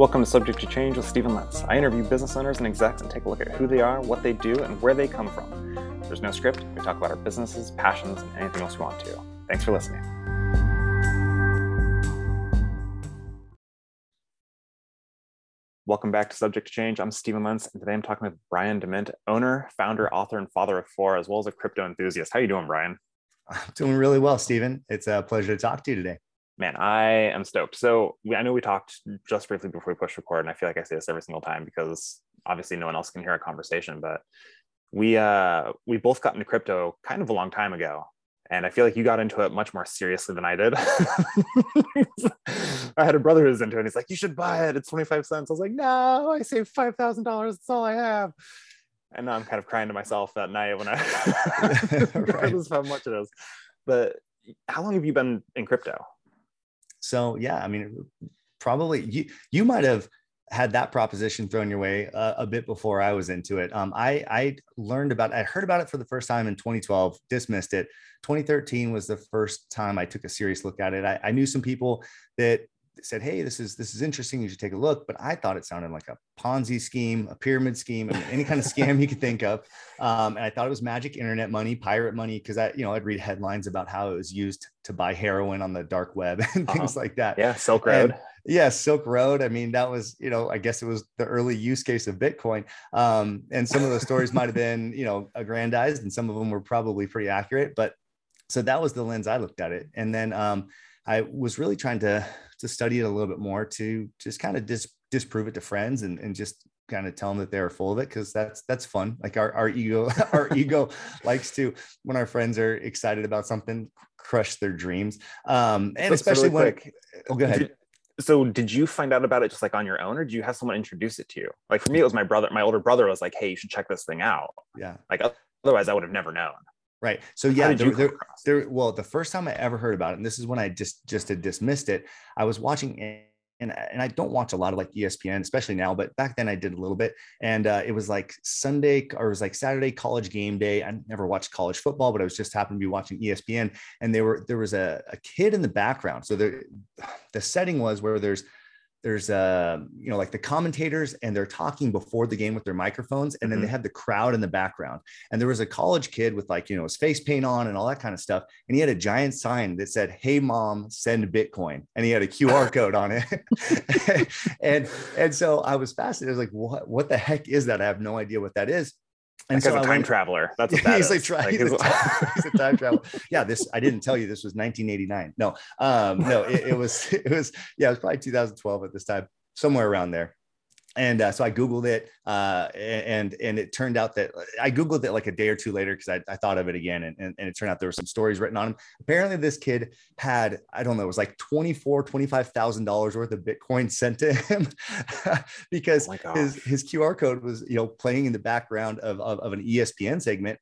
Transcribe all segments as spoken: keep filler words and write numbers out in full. Welcome to Subject to Change with Stephen Lentz. I interview business owners and execs and take a look at who they are, what they do, and where they come from. There's no script. We talk about our businesses, passions, and anything else we want to. Thanks for listening. Welcome back to Subject to Change. I'm Stephen Lentz, and today I'm talking with Brian DeMint, owner, founder, author, and father of four, as well as a crypto enthusiast. How are you doing, Brian? I'm doing really well, Stephen. It's a pleasure to talk to you today. Man, I am stoked. So we, I know we talked just briefly before we push record, and I feel like I say this every single time because obviously no one else can hear a conversation, but we uh, we both got into crypto kind of a long time ago. And I feel like you got into it much more seriously than I did. I had a brother who's into it. And he's like, you should buy it. It's twenty-five cents. I was like, no, I saved five thousand dollars. It's all I have. And now I'm kind of crying to myself that night when I, regardless right. How much it is. But how long have you been in crypto? So yeah, I mean, probably you you might have had that proposition thrown your way uh, a bit before I was into it. Um, I I learned about, I heard about it for the first time in twenty twelve, dismissed it. twenty thirteen was the first time I took a serious look at it. I, I knew some people that said, hey, this is this is interesting, you should take a look. But I thought it sounded like a Ponzi scheme, a pyramid scheme, any kind of scam you could think of. Um, and I thought it was magic internet money, pirate money, because I, you know, I'd read headlines about how it was used to buy heroin on the dark web and things uh-huh. like that. Yeah, Silk Road. And, yeah, Silk Road. I mean, that was, you know, I guess it was the early use case of Bitcoin. Um, and some of those stories might have been, you know, aggrandized, and some of them were probably pretty accurate. But so that was the lens I looked at it. And then um, I was really trying to to study it a little bit more, to just kind of dis, disprove it to friends and, and just kind of tell them that they're full of it, because that's that's fun. Like our, our ego, our ego likes to, when our friends are excited about something, crush their dreams. Um, and so, especially so really when, quick, oh, go ahead. Did, so did you find out about it just like on your own, or did you have someone introduce it to you? Like for me, it was my brother, my older brother was like, hey, you should check this thing out. Yeah. Like otherwise I would have never known. Right. So yeah, there, there, there, well, the first time I ever heard about it, and this is when I just, just had dismissed it, I was watching, and, and I don't watch a lot of like E S P N, especially now, but back then I did a little bit. And uh, it was like Sunday, or it was like Saturday college game day. I never watched college football, but I was just happened to be watching E S P N, and there were, there was a, a kid in the background. So the, the setting was where there's, there's, uh, you know, like the commentators, and they're talking before the game with their microphones. And then mm-hmm. they have the crowd in the background. And there was a college kid with like, you know, his face paint on and all that kind of stuff. And he had a giant sign that said, hey, mom, send Bitcoin. And he had a Q R code on it. and, and so I was fascinated. I was like, what, what the heck is that? I have no idea what that is. And so a time traveler. That's what that he's is. Like, like he's, he's, a time, he's a time traveler. Yeah, this I didn't tell you this was nineteen eighty-nine. No, um, no, it, it was it was yeah, it was probably two thousand twelve at this time, somewhere around there. And uh, so I Googled it, uh, and and it turned out that I Googled it like a day or two later, because I, I thought of it again, and, and, and it turned out there were some stories written on him. Apparently this kid had, I don't know, it was like twenty-four thousand, twenty-five thousand dollars worth of Bitcoin sent to him because oh his, his Q R code was, you know, playing in the background of, of, of an E S P N segment.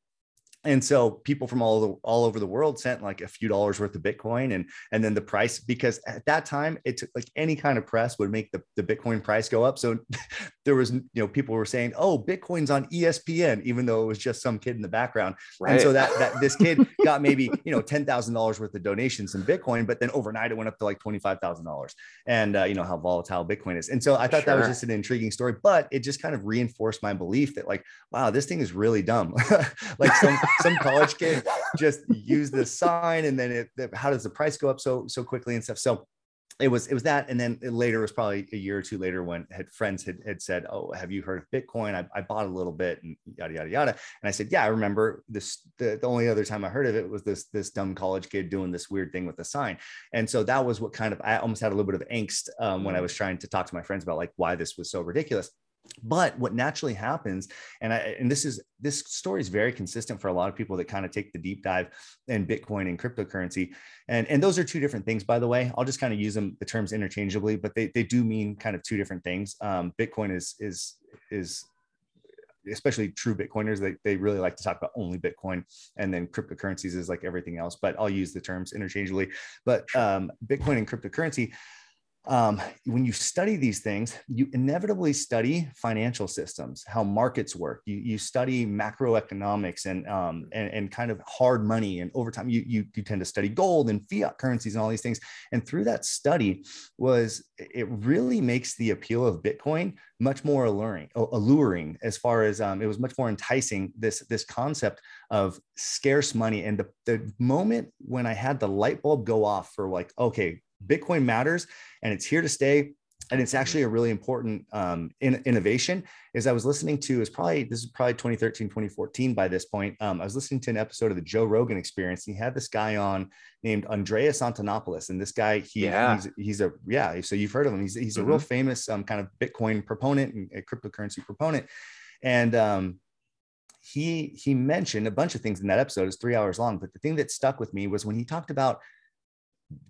And so people from all the, all over the world sent like a few dollars worth of Bitcoin, and, and then the price, because at that time it took like any kind of press would make the, the Bitcoin price go up. So there was, you know, people were saying, oh, Bitcoin's on E S P N, even though it was just some kid in the background. Right. And so that, that this kid got maybe, you know, ten thousand dollars worth of donations in Bitcoin, but then overnight it went up to like twenty-five thousand dollars, and uh, you know, how volatile Bitcoin is. And so I thought sure. that was just an intriguing story, but it just kind of reinforced my belief that like, wow, this thing is really dumb. Like some, some college kid just used this sign, and then it, it, how does the price go up so so quickly and stuff? So it was it was that, and then later it was probably a year or two later when had friends had, had said, "Oh, have you heard of Bitcoin? I, I bought a little bit," and yada yada yada. And I said, "Yeah, I remember this. The, the only other time I heard of it was this this dumb college kid doing this weird thing with a sign." And so that was what kind of, I almost had a little bit of angst um, when I was trying to talk to my friends about like why this was so ridiculous. But what naturally happens, and I, and this is, this story is very consistent for a lot of people that kind of take the deep dive in Bitcoin and cryptocurrency. And, and those are two different things, by the way. I'll just kind of use them, the terms interchangeably, but they, they do mean kind of two different things. Um, Bitcoin is, is, is, especially true Bitcoiners, they, they really like to talk about only Bitcoin, and then cryptocurrencies is like everything else, but I'll use the terms interchangeably. But um, Bitcoin and cryptocurrency, Um, when you study these things, you inevitably study financial systems, how markets work. You, you study macroeconomics and, um, and, and kind of hard money. And over time, you, you, you tend to study gold and fiat currencies and all these things. And through that study was, it really makes the appeal of Bitcoin much more alluring, alluring as far as um, it was much more enticing, this, this concept of scarce money. And the, the moment when I had the light bulb go off for like, okay, Bitcoin matters and it's here to stay. And it's actually a really important um, in, innovation is I was listening to is probably, this is probably twenty thirteen, twenty fourteen by this point. Um, I was listening to an episode of the Joe Rogan Experience. And he had this guy on named Andreas Antonopoulos. And this guy, he, yeah. he's, he's a, yeah. So you've heard of him. He's, he's mm-hmm. a real famous um, kind of Bitcoin proponent and a cryptocurrency proponent. And um, he, he mentioned a bunch of things in that episode. It's three hours long. But the thing that stuck with me was when he talked about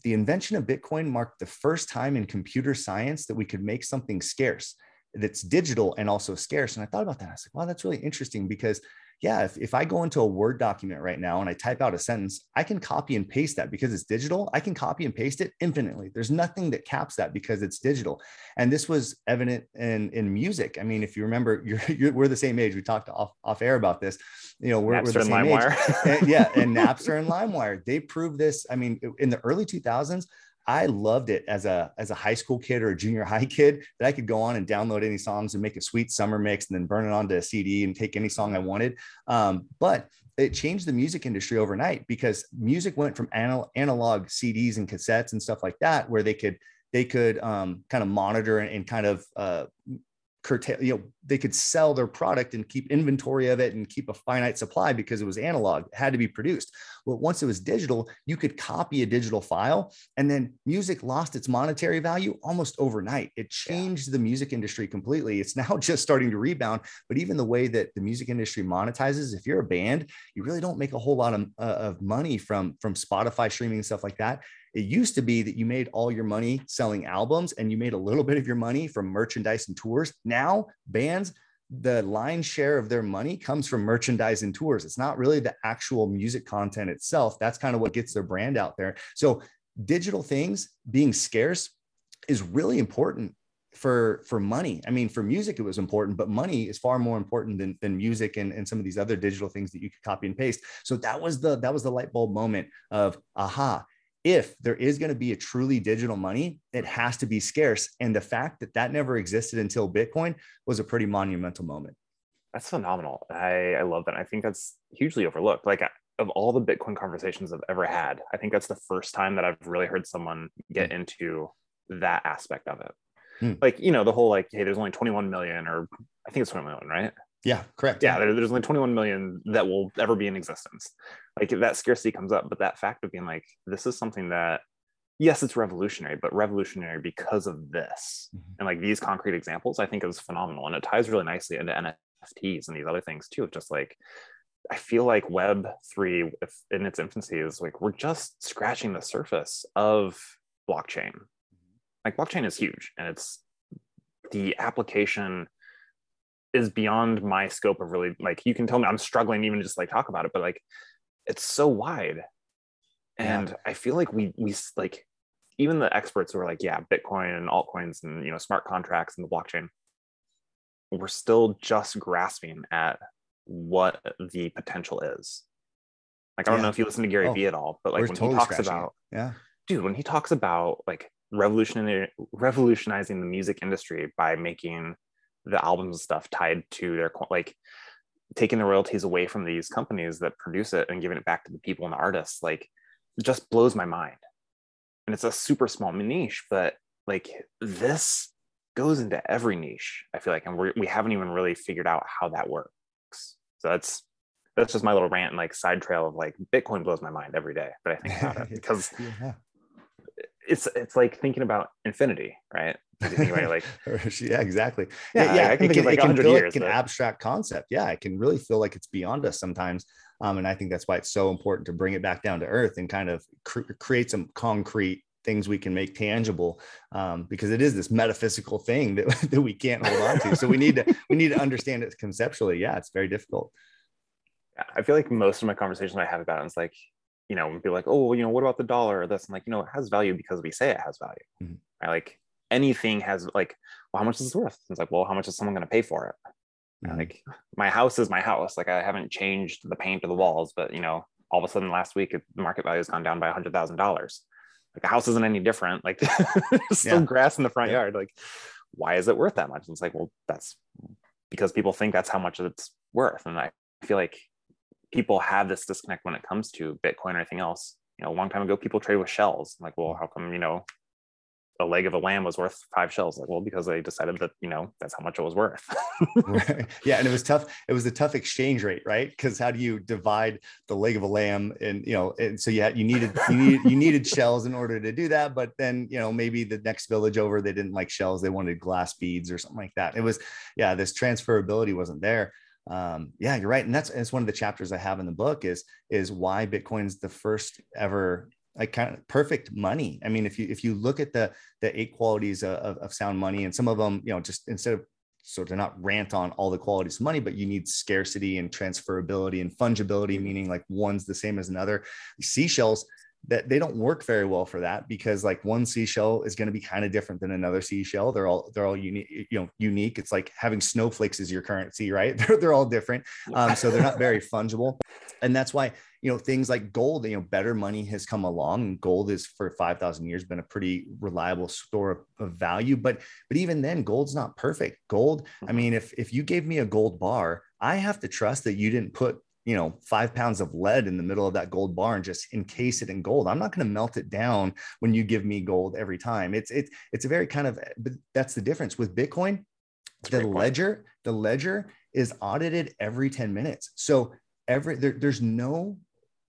the invention of Bitcoin marked the first time in computer science that we could make something scarce, that's digital and also scarce. And I thought about that. I was like, wow, that's really interesting because yeah, if, if I go into a Word document right now and I type out a sentence, I can copy and paste that because it's digital. I can copy and paste it infinitely. There's nothing that caps that because it's digital. And this was evident in, in music. I mean, if you remember, you're, you're, we're the same age. We talked off, off air about this. You know, we're, we're the same age. And, yeah, and Napster and LimeWire. They proved this. I mean, in the early two thousands, I loved it as a, as a high school kid or a junior high kid that I could go on and download any songs and make a sweet summer mix and then burn it onto a C D and take any song I wanted. Um, but it changed the music industry overnight because music went from anal- analog C Ds and cassettes and stuff like that, where they could, they could um, kind of monitor and, and kind of uh, curtail, you know, they could sell their product and keep inventory of it and keep a finite supply because it was analog, it had to be produced. But once it was digital, you could copy a digital file and then music lost its monetary value almost overnight. It changed yeah. the music industry completely. It's now just starting to rebound, but even the way that the music industry monetizes, if you're a band, you really don't make a whole lot of, uh, of money from, from Spotify streaming and stuff like that. It used to be that you made all your money selling albums and you made a little bit of your money from merchandise and tours. Now bands, the lion's share of their money comes from merchandise and tours. It's not really the actual music content itself. That's kind of what gets their brand out there. So digital things being scarce is really important for, for money. I mean, for music, it was important, but money is far more important than, than music and, and some of these other digital things that you could copy and paste. So that was the, that was the light bulb moment of, aha, if there is going to be a truly digital money, it has to be scarce. And the fact that that never existed until Bitcoin was a pretty monumental moment. That's phenomenal. I, I love that. I think that's hugely overlooked. Like of all the Bitcoin conversations I've ever had, I think that's the first time that I've really heard someone get mm. into that aspect of it. Mm. Like, you know, the whole like, hey, there's only twenty-one million, or I think it's twenty-one million, right? Yeah, correct. Yeah, there, there's only twenty-one million that will ever be in existence. Like that scarcity comes up, but that fact of being like, this is something that, yes, it's revolutionary, but revolutionary because of this. Mm-hmm. And like these concrete examples, I think it was phenomenal. And it ties really nicely into N F Ts and these other things too. Of just like, I feel like Web three if in its infancy is like, we're just scratching the surface of blockchain. Like blockchain is huge and it's the application is beyond my scope of really, like, you can tell me I'm struggling even just like talk about it, but like it's so wide. And yeah. I feel like we, we like, even the experts who are like, yeah, Bitcoin and altcoins and, you know, smart contracts and the blockchain, we're still just grasping at what the potential is. Like, I don't yeah. know if you listen to Gary oh, Vee at all, but like when totally he talks about, it. yeah, dude, when he talks about like revolutionary, revolutionizing the music industry by making the albums and stuff tied to their, like taking the royalties away from these companies that produce it and giving it back to the people and the artists, like just blows my mind. And it's a super small niche, but like this goes into every niche, I feel like, and we're, we haven't even really figured out how that works. So that's, that's just my little rant and like side trail of like Bitcoin blows my mind every day that I think about it because yeah. It's it's like thinking about infinity, right? Anyway, like yeah, exactly. Yeah, yeah. I can it can, like it can feel years, like an but... abstract concept. Yeah, it can really feel like it's beyond us sometimes, um, and I think that's why it's so important to bring it back down to earth and kind of cr- create some concrete things we can make tangible, um, because it is this metaphysical thing that, that we can't hold on to. So we need to we need to understand it conceptually. Yeah, it's very difficult. I feel like most of my conversations I have about it is like, you know, be like, oh, you know, what about the dollar or this? And like, you know, it has value because we say it has value. Mm-hmm. Right? Like anything has like, well, how much is this worth? It's like, well, how much is someone going to pay for it? Mm-hmm. Like my house is my house. Like I haven't changed the paint or the walls, but you know, all of a sudden last week, the market value has gone down by a hundred thousand dollars. Like the house isn't any different. Like there's still yeah. grass in the front yeah. yard. Like, why is it worth that much? And it's like, well, that's because people think that's how much it's worth. And I feel like people have this disconnect when it comes to Bitcoin or anything else. You know, a long time ago, people trade with shells. I'm like, well, how come, you know, a leg of a lamb was worth five shells? Like, well, because they decided that, you know, that's how much it was worth. Yeah. And it was tough. It was a tough exchange rate, right? Because how do you divide the leg of a lamb? And, you know, and so you had, you needed, you needed, you needed shells in order to do that. But then, you know, maybe the next village over, they didn't like shells. They wanted glass beads or something like that. It was, yeah, this transferability wasn't there. Um, yeah, you're right. And that's, it's one of the chapters I have in the book is, is why Bitcoin's the first ever like kind of perfect money. I mean, if you, if you look at the, the eight qualities of, of sound money, and some of them, you know, just instead of sort of not rant on all the qualities of money, but you need scarcity and transferability and fungibility, meaning like one's the same as another. Seashells, that they don't work very well for that, because like one seashell is going to be kind of different than another seashell. They're all, they're all unique, you know, unique. It's like having snowflakes as your currency, right? They're, they're all different. Um, so they're not very fungible. And that's why, you know, things like gold, you know, better money has come along, and gold is for five thousand years been a pretty reliable store of, of value. But, but even then gold's not perfect. Gold. I mean, if, if you gave me a gold bar, I have to trust that you didn't put, you know, five pounds of lead in the middle of that gold bar and just encase it in gold. I'm not going to melt it down when you give me gold every time. It's, it's, it's a very kind of, but that's the difference with Bitcoin. The ledger, the ledger is audited every ten minutes. So every, there, there's no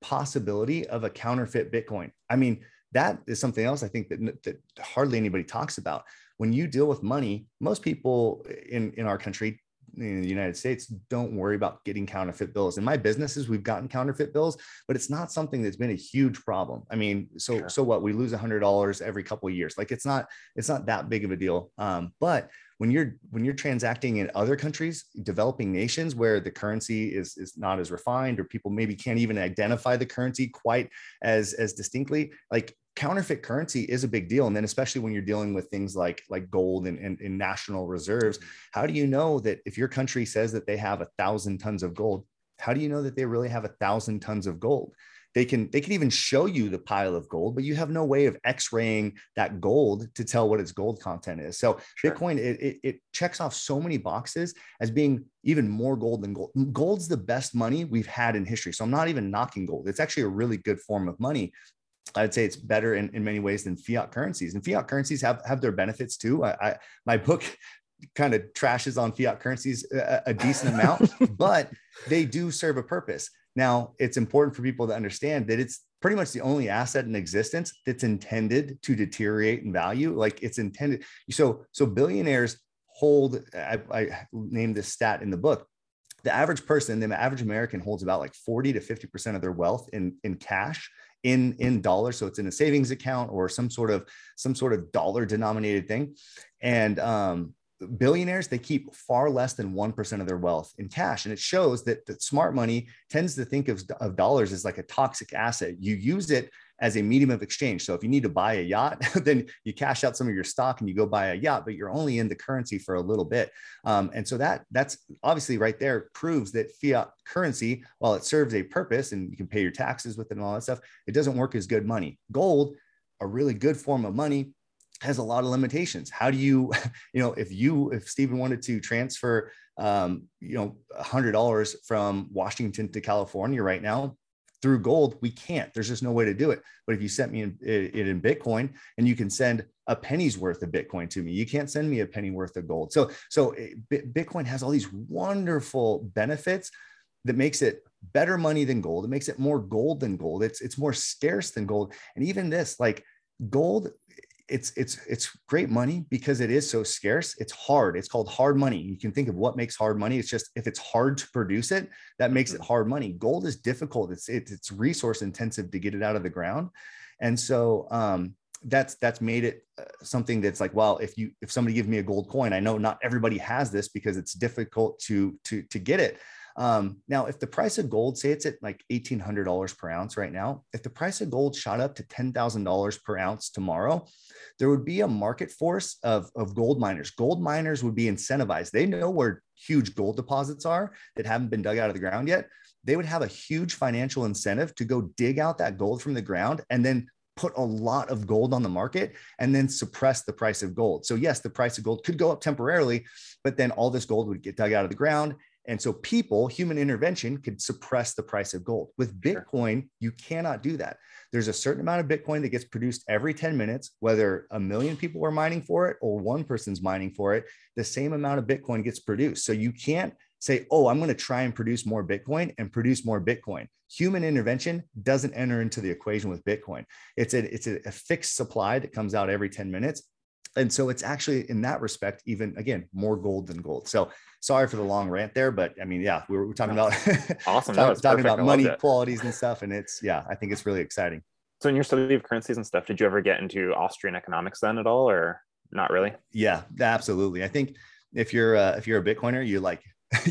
possibility of a counterfeit Bitcoin. I mean, that is something else I think that, that hardly anybody talks about. When you deal with money, most people in, in our country, in the United States, don't worry about getting counterfeit bills. In my businesses, we've gotten counterfeit bills, but it's not something that's been a huge problem. I mean, so, sure. so what, we lose a hundred dollars every couple of years. Like it's not, it's not that big of a deal. Um, but when you're, when you're transacting in other countries, developing nations where the currency is, is not as refined, or people maybe can't even identify the currency quite as, as distinctly, like counterfeit currency is a big deal. And then especially when you're dealing with things like, like gold and, and, and national reserves, how do you know that if your country says that they have a thousand tons of gold, how do you know that they really have a thousand tons of gold? They can, they can even show you the pile of gold, but you have no way of x-raying that gold to tell what its gold content is. So sure. Bitcoin, it, it, it checks off so many boxes as being even more gold than gold. Gold's the best money we've had in history. So I'm not even knocking gold. It's actually a really good form of money. I'd say it's better in, in many ways than fiat currencies, and fiat currencies have, have their benefits too. I, I my book kind of trashes on fiat currencies a, a decent amount, but they do serve a purpose. Now, it's important for people to understand that it's pretty much the only asset in existence that's intended to deteriorate in value. Like it's intended. So, so billionaires hold, I, I named this stat in the book, the average person, the average American holds about like forty to fifty percent of their wealth in, in cash, in, in dollars. So it's in a savings account or some sort of, some sort of dollar denominated thing. And, um, billionaires, they keep far less than one percent of their wealth in cash. And it shows that, that smart money tends to think of, of dollars as like a toxic asset. You use it as a medium of exchange. So if you need to buy a yacht, then you cash out some of your stock and you go buy a yacht, but you're only in the currency for a little bit. Um, and so that that's obviously right there proves that fiat currency, while it serves a purpose and you can pay your taxes with it and all that stuff, it doesn't work as good money. Gold, a really good form of money, has a lot of limitations. How do you, you know, if you, if Stephen wanted to transfer, um, you know, a hundred dollars from Washington to California right now through gold, we can't, there's just no way to do it. But if you sent me it in, in Bitcoin, and you can send a penny's worth of Bitcoin to me, you can't send me a penny worth of gold. So, so Bitcoin has all these wonderful benefits that makes it better money than gold. It makes it more gold than gold. It's, it's more scarce than gold. And even this, like gold, It's, it's, it's great money because it is so scarce. It's hard. It's called hard money. You can think of what makes hard money. It's just, if it's hard to produce it, that makes it hard money. Gold is difficult. It's, it's, it's resource intensive to get it out of the ground. And so, um, that's, that's made it something that's like, well, if you, if somebody gives me a gold coin, I know not everybody has this because it's difficult to, to, to get it. Um, now, if the price of gold, say it's at like eighteen hundred dollars per ounce right now, if the price of gold shot up to ten thousand dollars per ounce tomorrow, there would be a market force of, of gold miners. Gold miners would be incentivized. They know where huge gold deposits are that haven't been dug out of the ground yet. They would have a huge financial incentive to go dig out that gold from the ground and then put a lot of gold on the market and then suppress the price of gold. So yes, the price of gold could go up temporarily, but then all this gold would get dug out of the ground. And so people, human intervention could suppress the price of gold. With Bitcoin, you cannot do that. There's a certain amount of Bitcoin that gets produced every ten minutes, whether a million people are mining for it or one person's mining for it, the same amount of Bitcoin gets produced. So you can't say, oh, I'm going to try and produce more Bitcoin and produce more Bitcoin. Human intervention doesn't enter into the equation with Bitcoin. It's a, it's a, a fixed supply that comes out every ten minutes. And so it's actually, in that respect, even, again, more gold than gold. So sorry for the long rant there, but I mean, yeah, we were, we're talking about awesome. talk, talking perfect. about money qualities and stuff. And it's, yeah, I think it's really exciting. So in your study of currencies and stuff, did you ever get into Austrian economics then at all, or not really? Yeah, absolutely. I think if you're uh, if you're a Bitcoiner, you like,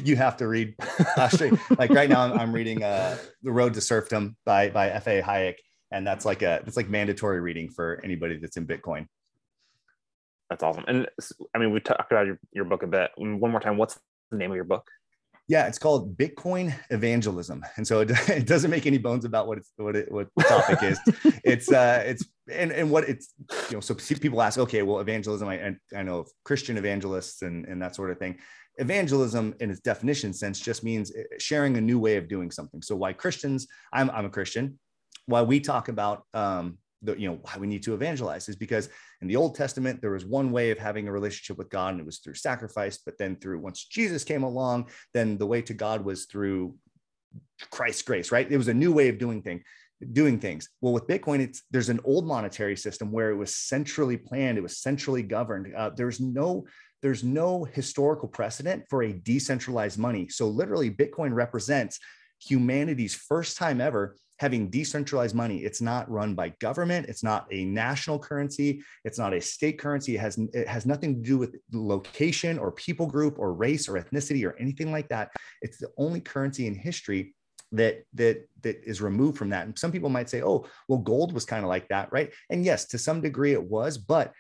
you have to read Austrian. Like right now, I'm, I'm reading uh, The Road to Serfdom by by F A Hayek, and that's like a that's like mandatory reading for anybody that's in Bitcoin. That's awesome. And I mean, we talked about your, your book a bit. One more time, what's the name of your book? Yeah, it's called Bitcoin Evangelism, and so it, it doesn't make any bones about what it's what it, what the topic is. It's uh, it's and and what it's you know. So people ask, okay, well, evangelism. I I know of Christian evangelists and and that sort of thing. Evangelism, in its definition sense, just means sharing a new way of doing something. So why Christians? I'm I'm a Christian. Why we talk about um, the you know why we need to evangelize is because in the Old Testament, there was one way of having a relationship with God, and it was through sacrifice. But then through once Jesus came along, then the way to God was through Christ's grace, right? It was a new way of doing thing, doing things. Well, with Bitcoin, it's there's an old monetary system where it was centrally planned. It was centrally governed. Uh, there's no there's no historical precedent for a decentralized money. So literally, Bitcoin represents humanity's first time ever having decentralized money. It's not run by government. It's not a national currency. It's not a state currency. It has, it has nothing to do with location or people group or race or ethnicity or anything like that. It's the only currency in history that, that, that is removed from that. And some people might say, oh, well, gold was kind of like that, right? And yes, to some degree it was, but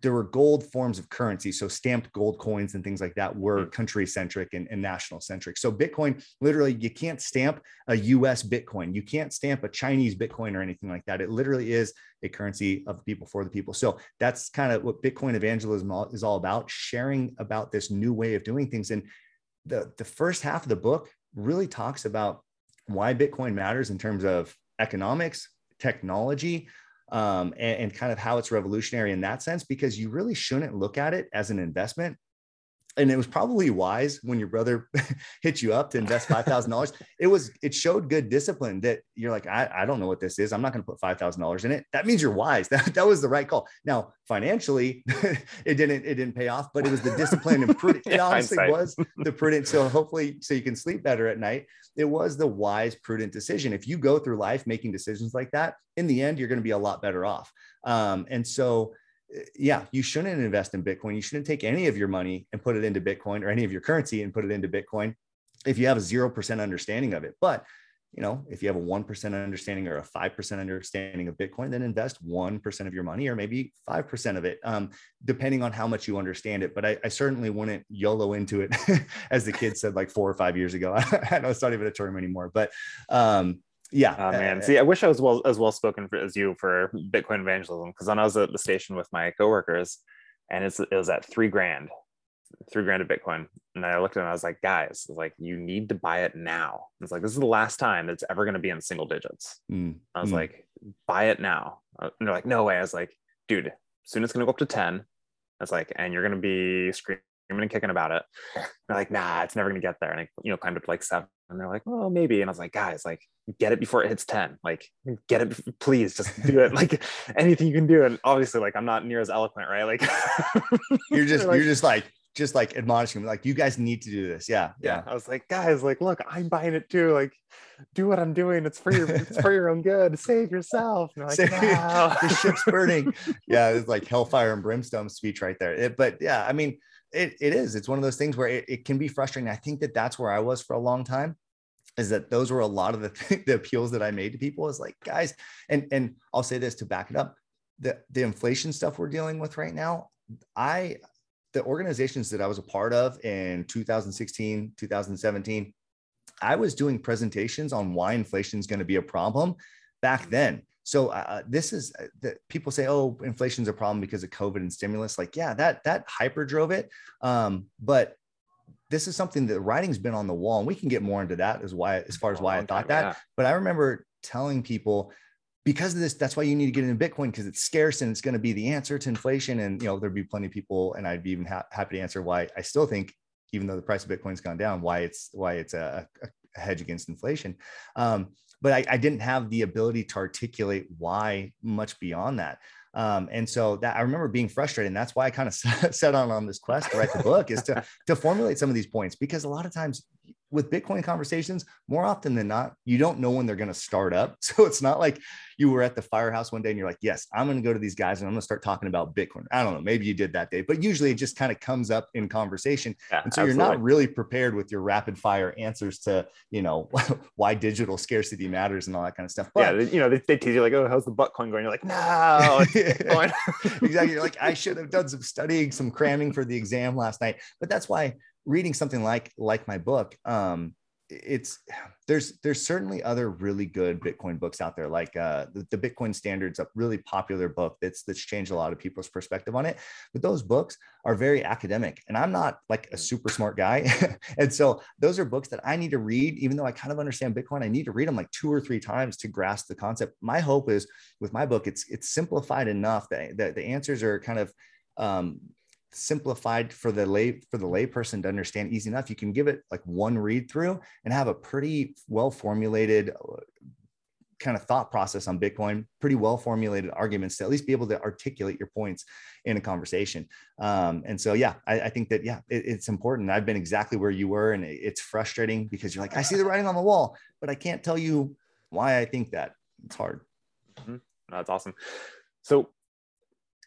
there were gold forms of currency. So stamped gold coins and things like that were country centric and, and national centric. So Bitcoin, literally, you can't stamp a U S Bitcoin. You can't stamp a Chinese Bitcoin or anything like that. It literally is a currency of the people for the people. So that's kind of what Bitcoin evangelism is all about, sharing about this new way of doing things. And the, the first half of the book really talks about why Bitcoin matters in terms of economics, technology, um, and, and kind of how it's revolutionary in that sense, because you really shouldn't look at it as an investment. And it was probably wise when your brother hit you up to invest five thousand dollars. It was, it showed good discipline that you're like, I, I don't know what this is. I'm not going to put five thousand dollars in it. That means you're wise. That, that was the right call. Now, financially, it didn't, it didn't pay off, but it was the discipline and prudent. It honestly was the prudent. So hopefully, so you can sleep better at night. It was the wise, prudent decision. If you go through life making decisions like that, in the end, you're going to be a lot better off. Um, and so yeah, you shouldn't invest in Bitcoin. You shouldn't take any of your money and put it into Bitcoin, or any of your currency and put it into Bitcoin, if you have a zero percent understanding of it. But, you know, if you have a one percent understanding or a five percent understanding of Bitcoin, then invest one percent of your money, or maybe five percent of it, um, depending on how much you understand it. But I, I certainly wouldn't YOLO into it, as the kids said, like four or five years ago. I know it's not even a term anymore, but, um, yeah, oh, man. Uh, See, I wish I was well as well spoken for, as you for Bitcoin evangelism, because then I was at the station with my coworkers, and it's it was at three grand, three grand of Bitcoin, and I looked at it and I was like, guys, like you need to buy it now. It's like this is the last time it's ever going to be in single digits. Mm. I was mm. like, buy it now, and they're like, no way. I was like, dude, soon it's going to go up to ten. I was like, and you're going to be screaming and kicking about it. And they're like, nah, it's never going to get there. And I, you know, climbed up to like seven. And they're like, well, maybe. And I was like, guys, like, get it before it hits ten. Like, get it, please, just do it. Like, anything you can do. And obviously, like, I'm not near as eloquent, right? Like, you're just, like, you're just like, just like admonishing him, like, you guys need to do this. Yeah, yeah. Yeah. I was like, guys, like, look, I'm buying it too. Like, do what I'm doing. It's for your, it's for your own good. Save yourself. And like, wow. The ship's burning. Yeah. It's like hellfire and brimstone speech right there. It, but yeah, I mean, it, it is, it's one of those things where it, it can be frustrating. I think that that's where I was for a long time, is that those were a lot of the, the appeals that I made to people is like, guys, and, and I'll say this to back it up, the, the inflation stuff we're dealing with right now, I, the organizations that I was a part of in two thousand sixteen, two thousand seventeen, I was doing presentations on why inflation is going to be a problem back then. So uh, this is uh, that people say, oh, inflation's a problem because of COVID and stimulus. Like, yeah, that, that hyper drove it. Um, but this is something that writing's been on the wall, and we can get more into that as why, as far as why I thought that, yeah. But I remember telling people, because of this, that's why you need to get into Bitcoin, because it's scarce and it's going to be the answer to inflation. And, you know, there'd be plenty of people, and I'd be even ha- happy to answer why I still think, even though the price of Bitcoin's gone down, why it's, why it's a, a hedge against inflation. Um, but I, I didn't have the ability to articulate why much beyond that. Um, and so that I remember being frustrated, and that's why I kind of set on, on this quest to write the book is to, to formulate some of these points, because a lot of times with Bitcoin conversations, more often than not, you don't know when they're going to start up. So it's not like you were at the firehouse one day and you're like, yes, I'm going to go to these guys and I'm going to start talking about Bitcoin. I don't know. Maybe you did that day, but usually it just kind of comes up in conversation. Yeah, and so absolutely. You're not really prepared with your rapid fire answers to, you know, why digital scarcity matters and all that kind of stuff. But, yeah. You know, they, they tease you like, oh, how's the Bitcoin going? You're like, no. Exactly. You're like, I should have done some studying, some cramming for the exam last night. But that's why reading something like like my book, um, it's there's there's certainly other really good Bitcoin books out there, like uh, the, the Bitcoin Standard's a really popular book that's that's changed a lot of people's perspective on it. But those books are very academic, and I'm not like a super smart guy, and so those are books that I need to read. Even though I kind of understand Bitcoin, I need to read them like two or three times to grasp the concept. My hope is with my book, it's it's simplified enough that, that the answers are kind of um, simplified for the lay for the layperson to understand easy enough. You can give it like one read through and have a pretty well formulated kind of thought process on Bitcoin, pretty well formulated arguments to at least be able to articulate your points in a conversation. Um, and so, yeah, I, I think that, yeah, it, it's important. I've been exactly where you were, and it, it's frustrating because you're like, I see the writing on the wall, but I can't tell you why I think that. It's hard. Mm-hmm. No, that's awesome. So,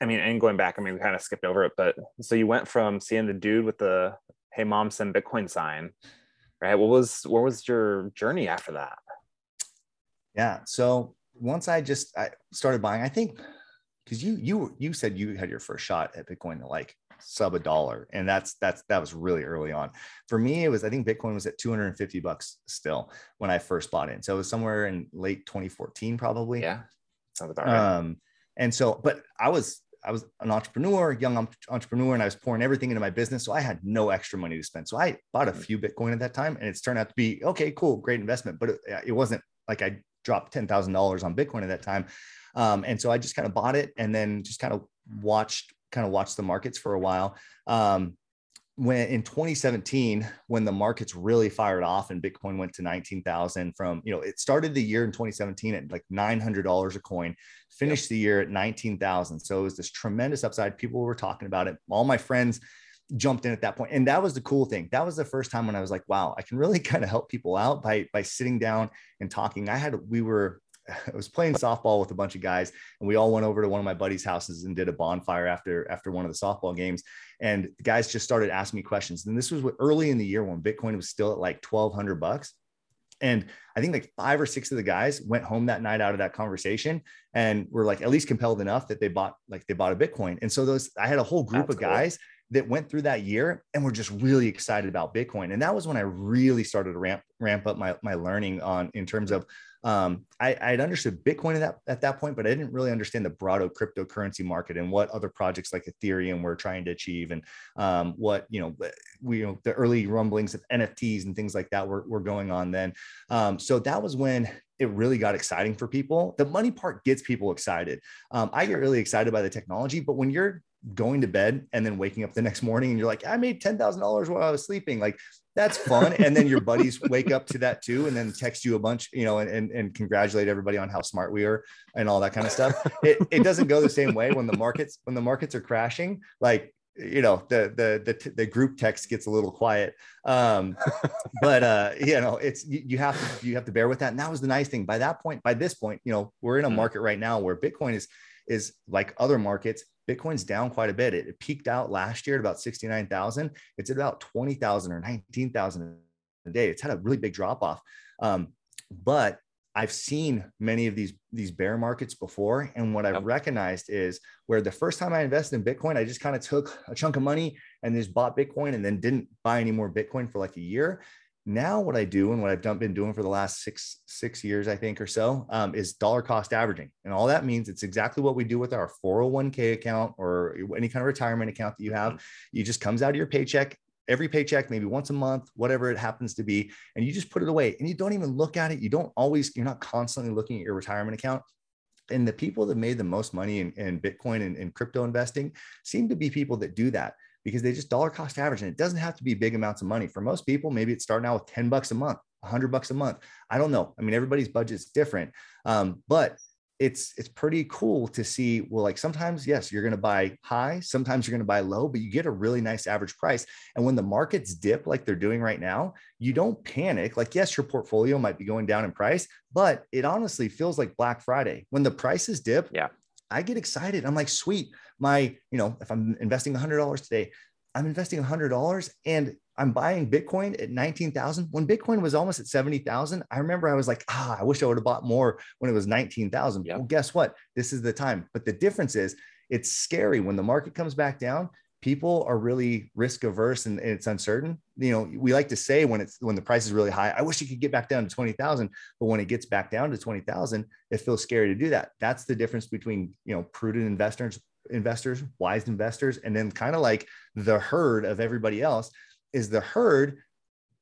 I mean, and going back, I mean, we kind of skipped over it, but so you went from seeing the dude with the, hey, mom, send Bitcoin sign, right? What was, what was your journey after that? Yeah. So once I just, I started buying, I think, cause you, you, you said you had your first shot at Bitcoin to like sub a dollar. And that's, that's, that was really early on for me. It was, I think Bitcoin was at two hundred fifty bucks still when I first bought in. So it was somewhere in late twenty fourteen, probably. Yeah. Sounds about right. Um, and so, but I was, I was an entrepreneur, young entrepreneur, and I was pouring everything into my business. So I had no extra money to spend. So I bought a few Bitcoin at that time, and it's turned out to be, okay, cool, great investment. But it, it wasn't like I dropped ten thousand dollars on Bitcoin at that time. Um, and so I just kind of bought it and then just kind of watched, kind of watched the markets for a while. Um, when in twenty seventeen, when the markets really fired off and Bitcoin went to nineteen thousand from, you know, it started the year in twenty seventeen at like nine hundred dollars a coin, finished yep. the year at nineteen thousand. So it was this tremendous upside. People were talking about it. All my friends jumped in at that point. And that was the cool thing. That was the first time when I was like, wow, I can really kind of help people out by, by sitting down and talking. I had, we were, I was playing softball with a bunch of guys, and we all went over to one of my buddy's houses and did a bonfire after, after one of the softball games. And the guys just started asking me questions. And this was early in the year when Bitcoin was still at like twelve hundred bucks. And I think like five or six of the guys went home that night out of that conversation and were like at least compelled enough that they bought, like they bought a Bitcoin. And so those, I had a whole group That's of guys cool. that went through that year and were just really excited about Bitcoin. And that was when I really started to ramp, ramp up my, my learning on, in terms of, Um, I, I had understood Bitcoin at that, at that point, but I didn't really understand the broader cryptocurrency market and what other projects like Ethereum were trying to achieve, and um, what, you know, we, you know, the early rumblings of N F Ts and things like that were, were going on then. Um, so that was when it really got exciting for people. The money part gets people excited. Um, I get really excited by the technology, but when you're going to bed and then waking up the next morning and you're like, I made ten thousand dollars while I was sleeping, like, that's fun. And then your buddies wake up to that too, and then text you a bunch, you know, and, and, and congratulate everybody on how smart we are and all that kind of stuff. It, it doesn't go the same way when the markets, when the markets are crashing. Like you know, the, the, the, the group text gets a little quiet. Um, but, uh, you know, it's, you, you have to, you have to bear with that. And that was the nice thing by that point, by this point, you know, we're in a market right now where Bitcoin is, is like other markets. Bitcoin's down quite a bit. It, it peaked out last year at about sixty-nine thousand. It's at about twenty thousand or nineteen thousand a day. It's had a really big drop off. Um, but I've seen many of these, these bear markets before. And what I've yep. recognized is where the first time I invested in Bitcoin, I just kind of took a chunk of money and just bought Bitcoin and then didn't buy any more Bitcoin for like a year. Now what I do and what I've been doing for the last six, six years, I think, or so, um, is dollar cost averaging. And all that means, it's exactly what we do with our four oh one K account or any kind of retirement account that you have. You just comes out of your paycheck every paycheck, maybe once a month, whatever it happens to be. And you just put it away and you don't even look at it. You don't always, you're not constantly looking at your retirement account. And the people that made the most money in, in Bitcoin and in crypto investing seem to be people that do that because they just dollar cost average. And it doesn't have to be big amounts of money for most people. Maybe it's starting out with ten bucks a month, a hundred bucks a month. I don't know. I mean, everybody's budget's different, um, but it's, it's pretty cool to see, well, like sometimes, yes, you're going to buy high, sometimes you're going to buy low, but you get a really nice average price. And when the markets dip, like they're doing right now, you don't panic. Like, yes, your portfolio might be going down in price, but it honestly feels like Black Friday when the prices dip. Yeah, I get excited. I'm like, sweet. My, you know, if I'm investing a hundred dollars today, I'm investing a hundred dollars and I'm buying Bitcoin at nineteen thousand. When Bitcoin was almost at seventy thousand, I remember I was like, ah, I wish I would have bought more when it was nineteen thousand. Yep. Well, guess what? This is the time. But the difference is it's scary when the market comes back down. People are really risk averse and, and it's uncertain. You know, we like to say when it's, when the price is really high, I wish it could get back down to twenty thousand, but when it gets back down to twenty thousand, it feels scary to do that. That's the difference between, you know, prudent investors, investors, wise investors, and then kind of like the herd of everybody else. Is the herd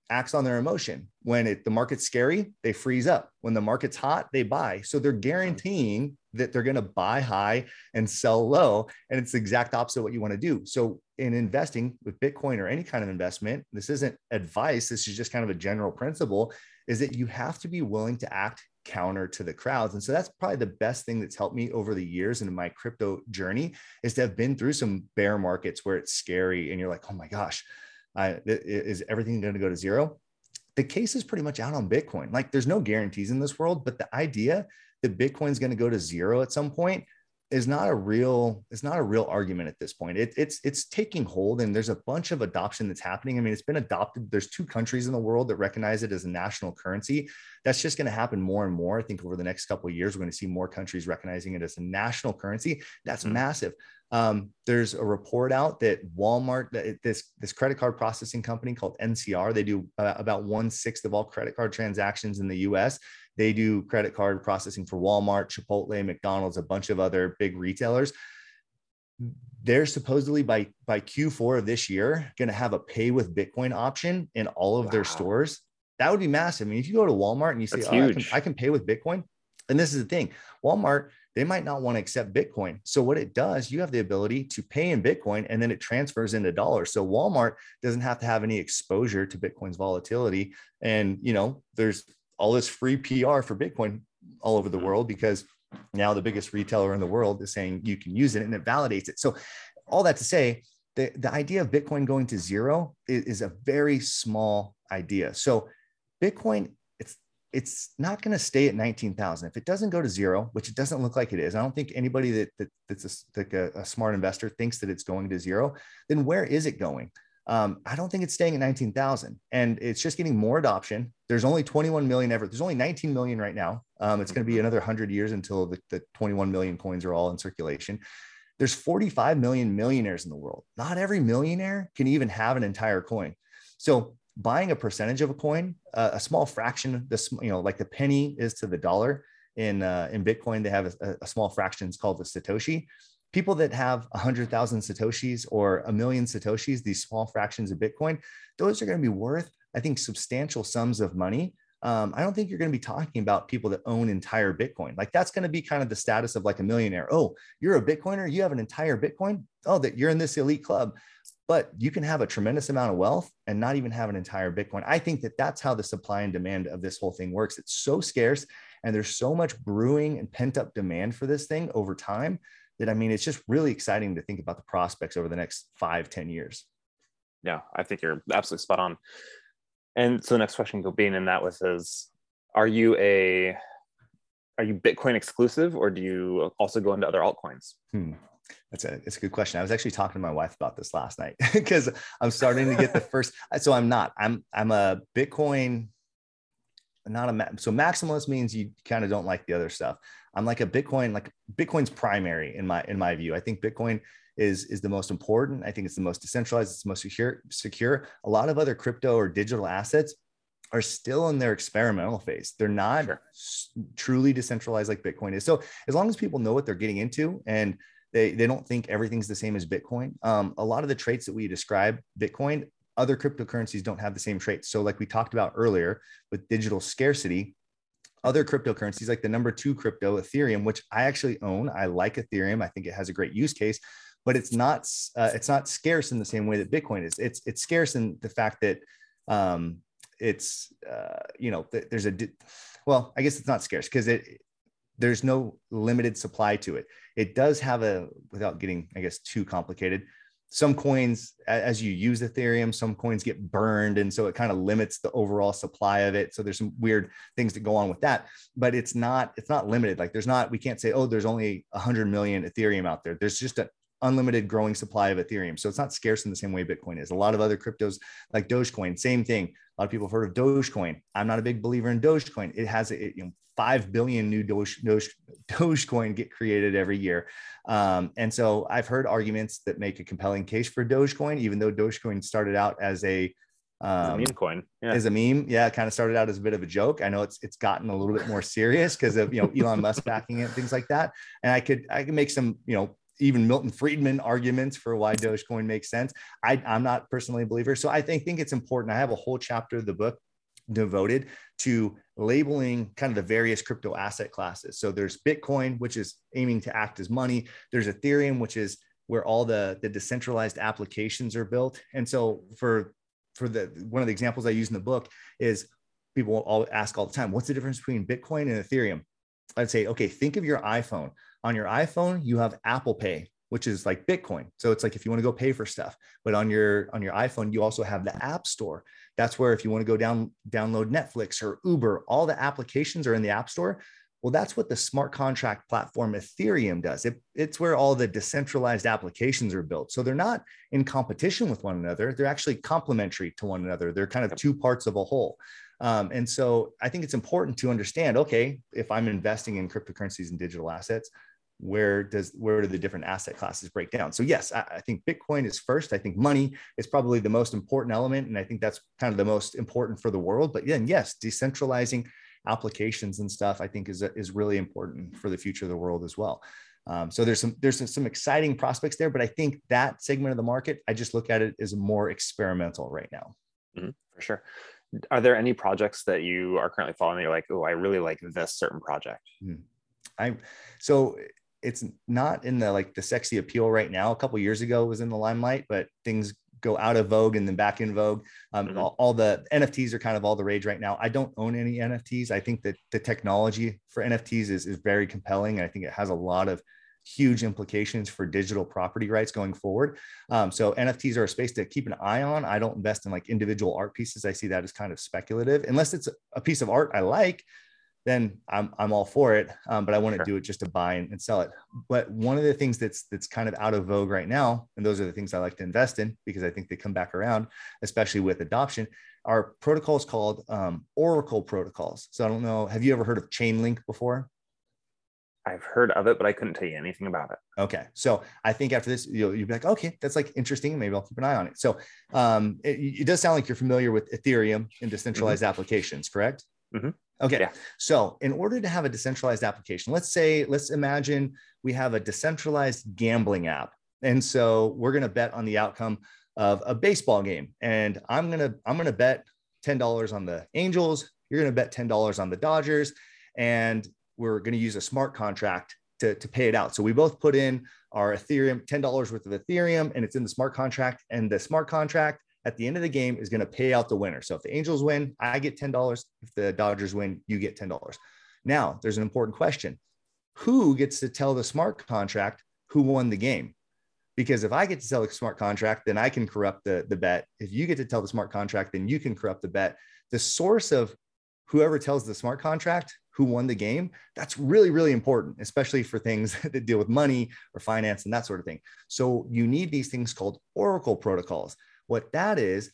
acts on their emotion. When it, the market's scary, they freeze up. When the market's hot, they buy. So they're guaranteeing that they're going to buy high and sell low. And it's the exact opposite of what you want to do. So in investing with Bitcoin or any kind of investment, this isn't advice. This is just kind of a general principle, is that you have to be willing to act counter to the crowds. And so that's probably the best thing that's helped me over the years in my crypto journey, is to have been through some bear markets where it's scary and you're like, oh my gosh, I, is everything going to go to zero? The case is pretty much out on Bitcoin. Like there's no guarantees in this world, but the idea that Bitcoin's going to go to zero at some point is not a real, it's not a real argument at this point. It, it's, it's taking hold and there's a bunch of adoption that's happening. I mean, it's been adopted. There's two countries in the world that recognize it as a national currency. That's just going to happen more and more. I think over the next couple of years, we're going to see more countries recognizing it as a national currency. That's mm-hmm. massive. Um, there's a report out that Walmart, that this, this credit card processing company called N C R, they do uh, about one sixth of all credit card transactions in the U S. They do credit card processing for Walmart, Chipotle, McDonald's, a bunch of other big retailers. They're supposedly by, by Q four of this year going to have a pay with Bitcoin option in all of wow. their stores. That would be massive. I mean, if you go to Walmart and you say, oh, I can, I can pay with Bitcoin. And this is the thing, Walmart, they might not want to accept Bitcoin. So what it does, you have the ability to pay in Bitcoin and then it transfers into dollars. So Walmart doesn't have to have any exposure to Bitcoin's volatility. And, you know, there's all this free P R for Bitcoin all over the world, because now the biggest retailer in the world is saying you can use it and it validates it. So all that to say, the, the idea of Bitcoin going to zero is, is a very small idea. So Bitcoin, it's not going to stay at nineteen thousand. If it doesn't go to zero, which it doesn't look like it is, I don't think anybody that, that that's a, like a, a smart investor thinks that it's going to zero, then where is it going? Um, I don't think it's staying at nineteen thousand, and it's just getting more adoption. There's only twenty-one million ever. There's only nineteen million right now. Um, it's going to be another hundred years until the, the twenty-one million coins are all in circulation. There's forty-five million millionaires in the world. Not every millionaire can even have an entire coin. So buying a percentage of a coin, uh, a small fraction, this, you know, like the penny is to the dollar in, uh, in Bitcoin, they have a, a small fraction. It's called the Satoshi. People that have a hundred thousand Satoshis or a million Satoshis, these small fractions of Bitcoin, those are going to be worth, I think, substantial sums of money. Um, I don't think you're going to be talking about people that own entire Bitcoin. Like that's going to be kind of the status of like a millionaire. Oh, you're a Bitcoiner. You have an entire Bitcoin. Oh, that you're in this elite club. But you can have a tremendous amount of wealth and not even have an entire Bitcoin. I think that that's how the supply and demand of this whole thing works. It's so scarce and there's so much brewing and pent up demand for this thing over time that, I mean, it's just really exciting to think about the prospects over the next five, ten years. Yeah, I think you're absolutely spot on. And so the next question being in that with is, are you a, are you Bitcoin exclusive, or do you also go into other altcoins? Hmm. That's a, it's a good question. I was actually talking to my wife about this last night because I'm starting to get the first, so I'm not, I'm, I'm a Bitcoin, not a, so maximalist means you kind of don't like the other stuff. I'm like a Bitcoin, like Bitcoin's primary in my, in my view. I think Bitcoin is, is the most important. I think it's the most decentralized. It's the most secure, secure. A lot of other crypto or digital assets are still in their experimental phase. They're not sure. truly decentralized like Bitcoin is. So as long as people know what they're getting into and they, they don't think everything's the same as Bitcoin. Um, a lot of the traits that we describe Bitcoin, other cryptocurrencies don't have the same traits. So like we talked about earlier with digital scarcity, other cryptocurrencies like the number two crypto, Ethereum, which I actually own. I like Ethereum. I think it has a great use case, but it's not, uh, it's not scarce in the same way that Bitcoin is. It's, it's scarce in the fact that, um, it's, uh, you know, th- there's a, di- well, I guess it's not scarce because it, there's no limited supply to it. It does have a, without getting, I guess, too complicated, some coins, as you use Ethereum, some coins get burned. And so it kind of limits the overall supply of it. So there's some weird things that go on with that, but it's not, it's not limited. Like there's not, we can't say, oh, there's only a hundred million Ethereum out there. There's just an unlimited growing supply of Ethereum. So it's not scarce in the same way Bitcoin is. A lot of other cryptos like Dogecoin, same thing. A lot of people have heard of Dogecoin. I'm not a big believer in Dogecoin. It has a, it, you know, five billion new Doge, Doge, Dogecoin get created every year. Um, and so I've heard arguments that make a compelling case for Dogecoin, even though Dogecoin started out as a, um, a meme coin, yeah. as a meme. Yeah. It kind of started out as a bit of a joke. I know it's, it's gotten a little bit more serious because of, you know, Elon Musk backing it, things like that. And I could, I could make some, you know, even Milton Friedman arguments for why Dogecoin makes sense. I, I'm not personally a believer. So I think, think it's important. I have a whole chapter of the book devoted to labeling kind of the various crypto asset classes. So there's Bitcoin, which is aiming to act as money. There's Ethereum, which is where all the, the decentralized applications are built. And so for, for the, one of the examples I use in the book is people all ask all the time, what's the difference between Bitcoin and Ethereum? I'd say, okay, think of your iPhone. On your iPhone, you have Apple Pay, which is like Bitcoin. So it's like, if you want to go pay for stuff, but on your, on your iPhone, you also have the App Store. That's where if you want to go down, download Netflix or Uber, all the applications are in the App Store. Well, that's what the smart contract platform Ethereum does. It, it's where all the decentralized applications are built. So they're not in competition with one another. They're actually complementary to one another. They're kind of two parts of a whole. Um, and so I think it's important to understand, okay, if I'm investing in cryptocurrencies and digital assets, where does, where do the different asset classes break down? So yes, I, I think Bitcoin is first. I think money is probably the most important element. And I think that's kind of the most important for the world, but then yes, decentralizing applications and stuff, I think is, is really important for the future of the world as well. Um, so there's some, there's some, some exciting prospects there, but I think that segment of the market, I just look at it as more experimental right now. Mm-hmm, for sure. Are there any projects that you are currently following that you're like, oh, I really like this certain project? Mm-hmm. I, so it's not in the, like the sexy appeal right now. A couple of years ago it was in the limelight, but things go out of vogue and then back in vogue. Um, mm-hmm. all, all the N F Ts are kind of all the rage right now. I don't own any N F Ts. I think that the technology for N F Ts is, is very compelling. And I think it has a lot of huge implications for digital property rights going forward. Um, so N F Ts are a space to keep an eye on. I don't invest in like individual art pieces. I see that as kind of speculative, unless it's a piece of art I like, then I'm, I'm all for it. Um, but I wouldn't sure. do it just to buy and, and sell it. But one of the things that's, that's kind of out of vogue right now, and those are the things I like to invest in because I think they come back around, especially with adoption, are protocols called um, Oracle protocols. So I don't know, have you ever heard of Chainlink before? I've heard of it, but I couldn't tell you anything about it. Okay. So I think after this, you'll, you'll be like, okay, that's like interesting. Maybe I'll keep an eye on it. So um, it, it does sound like you're familiar with Ethereum and decentralized mm-hmm. applications, correct? Mm-hmm. Okay. Yeah. So in order to have a decentralized application, let's say, let's imagine we have a decentralized gambling app. And so we're going to bet on the outcome of a baseball game. And I'm going to, I'm going to bet ten dollars on the Angels. You're going to bet ten dollars on the Dodgers. And we're going to use a smart contract to, to pay it out. So we both put in our Ethereum, ten dollars worth of Ethereum, and it's in the smart contract, and the smart contract at the end of the game is going to pay out the winner. So if the Angels win, I get ten dollars. If the Dodgers win, you get ten dollars. Now there's an important question. Who gets to tell the smart contract who won the game. Because if I get to sell a smart contract, then I can corrupt the, the bet. If you get to tell the smart contract, then you can corrupt the bet. The source of whoever tells the smart contract who won the game, that's really, really important, especially for things that deal with money or finance and that sort of thing. So you need these things called Oracle protocols. What that is,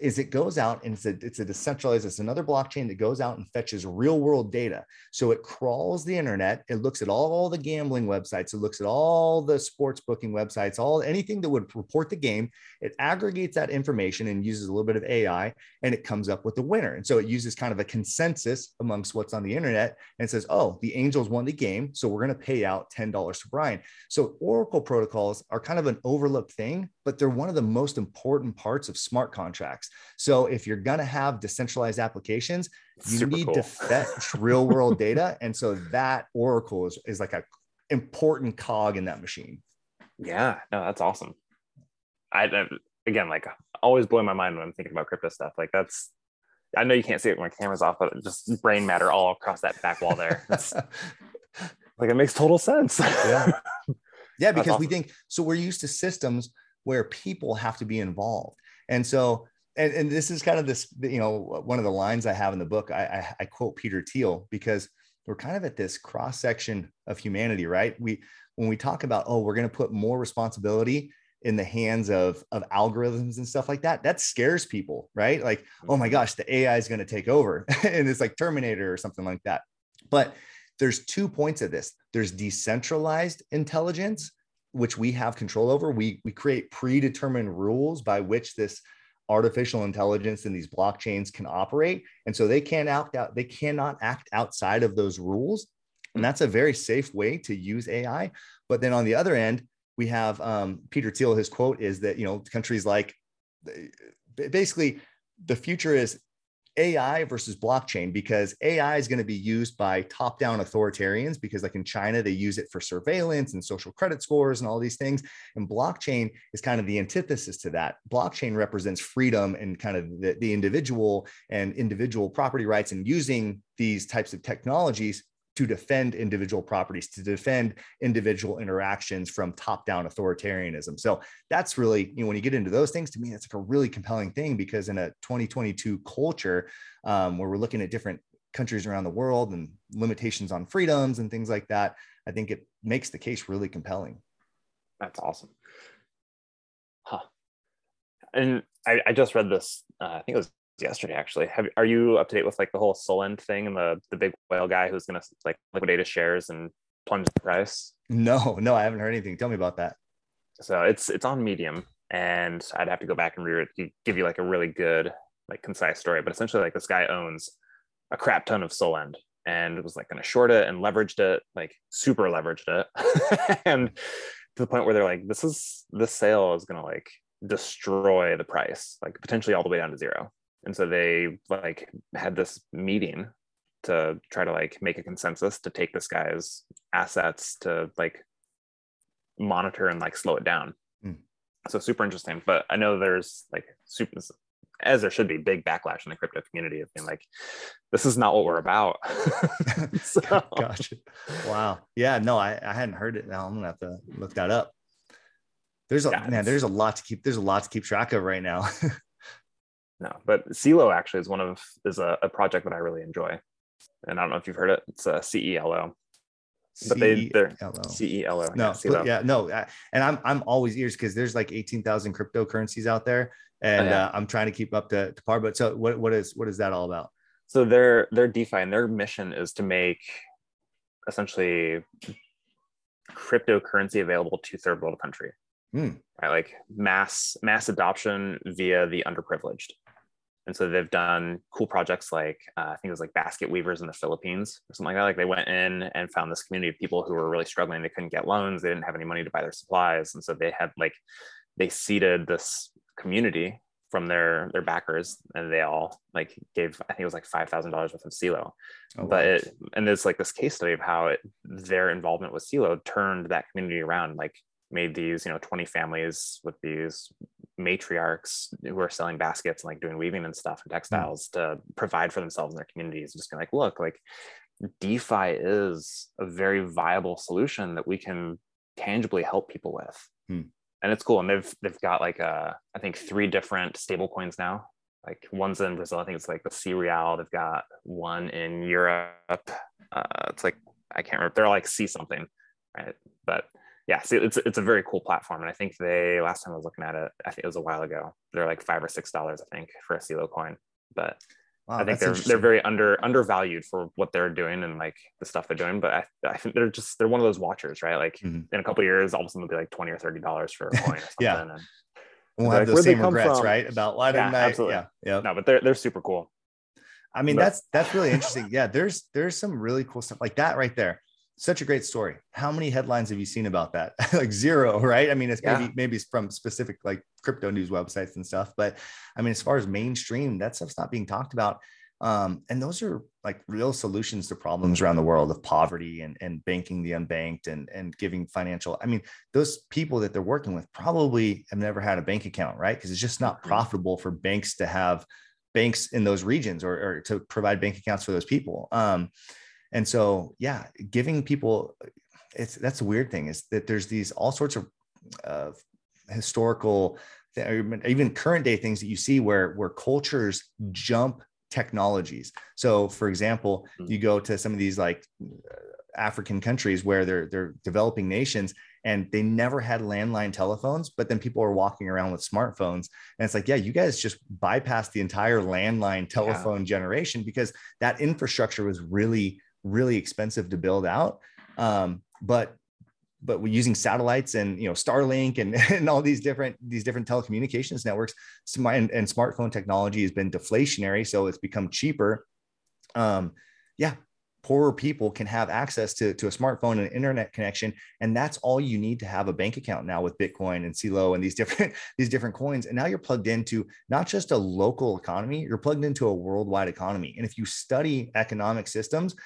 is it goes out and it's a, it's a decentralized, it's another blockchain that goes out and fetches real world data. So it crawls the internet. It looks at all the gambling websites. It looks at all the sports booking websites, all anything that would report the game. It aggregates that information and uses a little bit of A I, and it comes up with the winner. And so it uses kind of a consensus amongst what's on the internet and says, oh, the Angels won the game. So we're going to pay out ten dollars to Brian. So Oracle protocols are kind of an overlooked thing, but they're one of the most important parts of smart contracts. So if you're going to have decentralized applications, you Super need cool. to fetch real world data. And so that Oracle is, is like a important cog in that machine. Yeah, no, that's awesome. I, I again, like always blowing my mind when I'm thinking about crypto stuff. Like that's, I know you can't see it when my camera's off, but just brain matter all across that back wall there. That's, like it makes total sense. Yeah, yeah, because awesome. we think, so we're used to systems where people have to be involved. And so, And, and this is kind of this, you know, one of the lines I have in the book, I, I, I quote Peter Thiel, because we're kind of at this cross section of humanity, right? We, when we talk about, oh, we're going to put more responsibility in the hands of, of algorithms and stuff like that, that scares people, right? Like, oh my gosh, the A I is going to take over and it's like Terminator or something like that. But there's two points of this. There's decentralized intelligence, which we have control over. We, we create predetermined rules by which this artificial intelligence and these blockchains can operate. And so they can't act out, they cannot act outside of those rules. And that's a very safe way to use A I. But then on the other end, we have um, Peter Thiel, his quote is that, you know, countries like, basically the future is A I versus blockchain, because A I is going to be used by top-down authoritarians, because like in China, they use it for surveillance and social credit scores and all these things. And blockchain is kind of the antithesis to that. Blockchain represents freedom and kind of the, the individual and individual property rights, and using these types of technologies to defend individual properties, to defend individual interactions from top-down authoritarianism. So that's really, you know, when you get into those things, to me, that's like a really compelling thing, because in a twenty twenty-two culture um, where we're looking at different countries around the world and limitations on freedoms and things like that, I think it makes the case really compelling. That's awesome. Huh. And I, I just read this, uh, I think it was yesterday actually. Have, are you up to date with like the whole Solent thing and the the big whale guy who's gonna like liquidate his shares and plunge the price? No no I haven't heard anything. Tell me about that. So it's it's on Medium, and I'd have to go back and read it, give you like a really good like concise story, but essentially like this guy owns a crap ton of Solent and was like gonna short it and leveraged it, like super leveraged it and to the point where they're like, this is this sale is gonna like destroy the price, like potentially all the way down to zero. And so they like had this meeting to try to like make a consensus to take this guy's assets to like monitor and like slow it down. Mm. So super interesting. But I know there's like super, as there should be, big backlash in the crypto community of being like, this is not what we're about. So. Gotcha. Wow. Yeah, no, I, I hadn't heard it. Now I'm going to have to look that up. There's a, yeah, man, there's a lot to keep. There's a lot to keep track of right now. No, but Celo actually is one of is a, a project that I really enjoy, and I don't know if you've heard it. It's a C E L O, but they they're C E L O. No, yeah, yeah no, I, and I'm I'm always ears, because there's like eighteen thousand cryptocurrencies out there, and oh, yeah. uh, I'm trying to keep up to, to par. But so what what is what is that all about? So their their DeFi and their mission is to make essentially cryptocurrency available to third world country. Hmm. Right, like mass mass adoption via the underprivileged. And so they've done cool projects like uh, I think it was like basket weavers in the Philippines or something like that. Like they went in and found this community of people who were really struggling. They couldn't get loans. They didn't have any money to buy their supplies. And so they had like they seeded this community from their their backers, and they all like gave, I think it was like five thousand dollars worth of Celo. Oh, but wow. it, and there's like this case study of how it, their involvement with Celo turned that community around, like made these, you know, twenty families with these matriarchs who are selling baskets and like doing weaving and stuff and textiles mm. to provide for themselves and their communities, and just being like, look, like DeFi is a very viable solution that we can tangibly help people with. Hmm. And it's cool. And they've, they've got like, uh, I think three different stable coins now. Like one's in Brazil, I think it's like the C Real. They've got one in Europe. Uh, it's like, I can't remember. They're like C something, right? But yeah, see, it's, it's a very cool platform. And I think they, last time I was looking at it, I think it was a while ago, they're like five or six dollars, I think, for a Celo coin. But wow, I think they're they're very under undervalued for what they're doing and like the stuff they're doing. But I, I think they're just, they're one of those watchers, right? Like mm-hmm. in a couple of years, all of a sudden it'll be like twenty or thirty dollars for a coin or something. Yeah. And we'll have like, those same regrets, from? right? About lighting yeah, night. Absolutely. Yeah. Yeah. No, but they're, they're super cool. I mean, but- that's, that's really interesting. Yeah. There's, there's some really cool stuff like that right there. Such a great story. How many headlines have you seen about that? Like zero, right? I mean, it's yeah. maybe, maybe it's from specific like crypto news websites and stuff, but I mean, as far as mainstream, that stuff's not being talked about. Um, and those are like real solutions to problems around the world of poverty and, and banking the unbanked and, and giving financial. I mean, those people that they're working with probably have never had a bank account, right? Because it's just not profitable for banks to have banks in those regions or, or to provide bank accounts for those people. Um, and so, yeah, giving people it's, that's the weird thing is that there's these all sorts of uh, historical, even current day things that you see where, where cultures jump technologies. So for example, you go to some of these like African countries where they're they're developing nations and they never had landline telephones, but then people are walking around with smartphones. And it's like, yeah, you guys just bypassed the entire landline telephone yeah. generation because that infrastructure was really, really expensive to build out. Um, but but we're using satellites and, you know, Starlink and, and all these different, these different telecommunications networks and, and smartphone technology has been deflationary. So it's become cheaper. Um, yeah. Poorer people can have access to, to a smartphone and an internet connection. And that's all you need to have a bank account now with Bitcoin and Celo and these different, these different coins. And now you're plugged into not just a local economy, you're plugged into a worldwide economy. And if you study economic systems,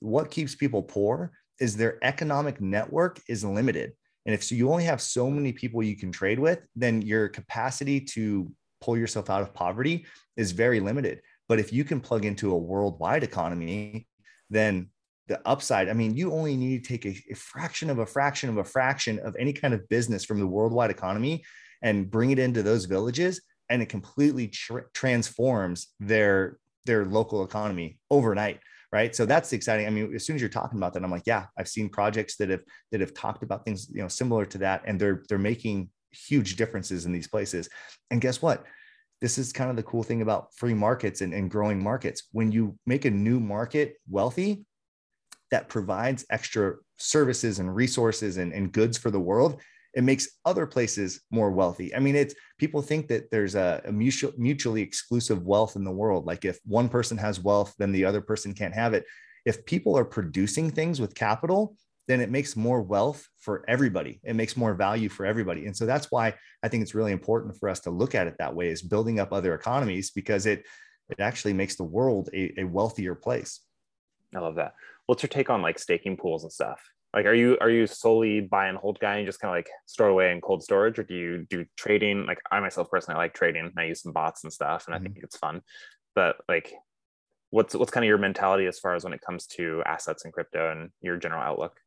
what keeps people poor is their economic network is limited. And if so you only have so many people you can trade with, then your capacity to pull yourself out of poverty is very limited. But if you can plug into a worldwide economy, then the upside, I mean, you only need to take a, a fraction of a fraction of a fraction of any kind of business from the worldwide economy and bring it into those villages. And it completely tra- transforms their, their local economy overnight. Right. So that's exciting. I mean, as soon as you're talking about that, I'm like, yeah, I've seen projects that have, that have talked about things, you know, similar to that. And they're, they're making huge differences in these places. And guess what? This is kind of the cool thing about free markets and, and growing markets. When you make a new market wealthy, that provides extra services and resources and, and goods for the world, it makes other places more wealthy. I mean, it's people think that there's a, a mutual, mutually exclusive wealth in the world. Like if one person has wealth, then the other person can't have it. If people are producing things with capital, then it makes more wealth for everybody. It makes more value for everybody. And so that's why I think it's really important for us to look at it that way, is building up other economies, because it, it actually makes the world a, a wealthier place. I love that. What's your take on like staking pools and stuff? Like, are you are you solely buy and hold guy and just kind of like store away in cold storage, or do you do trading? Like I myself personally, I like trading and I use some bots and stuff and mm-hmm. I think it's fun, but like what's, what's kind of your mentality as far as when it comes to assets and crypto and your general outlook?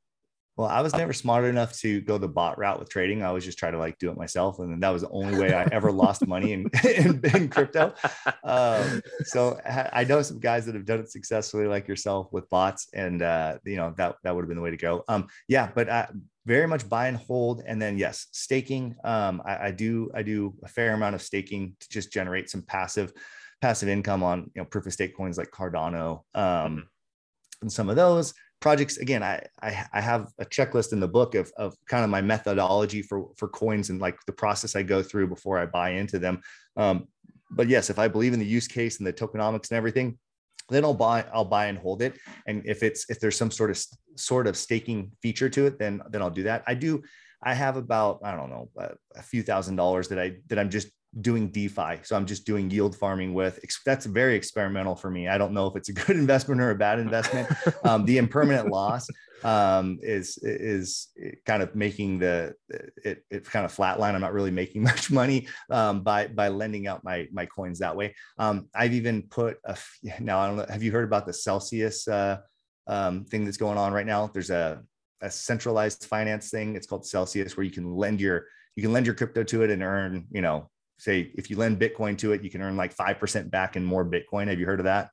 Well, I was never smart enough to go the bot route with trading. I always just try to like do it myself. And then that was the only way I ever lost money in, in, in crypto. Um, so I know some guys that have done it successfully like yourself with bots, and uh, you know, that, that would have been the way to go. Um, yeah, but I very much buy and hold. And then yes, staking. Um, I, I do, I do a fair amount of staking to just generate some passive, passive income on, you know, proof of stake coins like Cardano um, and some of those. Projects, again, I, I I have a checklist in the book of, of kind of my methodology for, for coins and like the process I go through before I buy into them. Um, but yes, if I believe in the use case and the tokenomics and everything, then I'll buy I'll buy and hold it. And if it's if there's some sort of sort of staking feature to it, then then I'll do that. I do I have about I don't know a few thousand dollars that I that I'm just doing DeFi. So I'm just doing yield farming with. That's very experimental for me. I don't know if it's a good investment or a bad investment. Um, the impermanent loss um, is, is kind of making the, it, it kind of flatline. I'm not really making much money um, by, by lending out my, my coins that way. Um, I've even put a, now I don't know. Have you heard about the Celsius uh, um, thing that's going on right now? There's a, a centralized finance thing. It's called Celsius, where you can lend your, you can lend your crypto to it and earn, you know, say if you lend Bitcoin to it, you can earn like five percent back and more Bitcoin. Have you heard of that?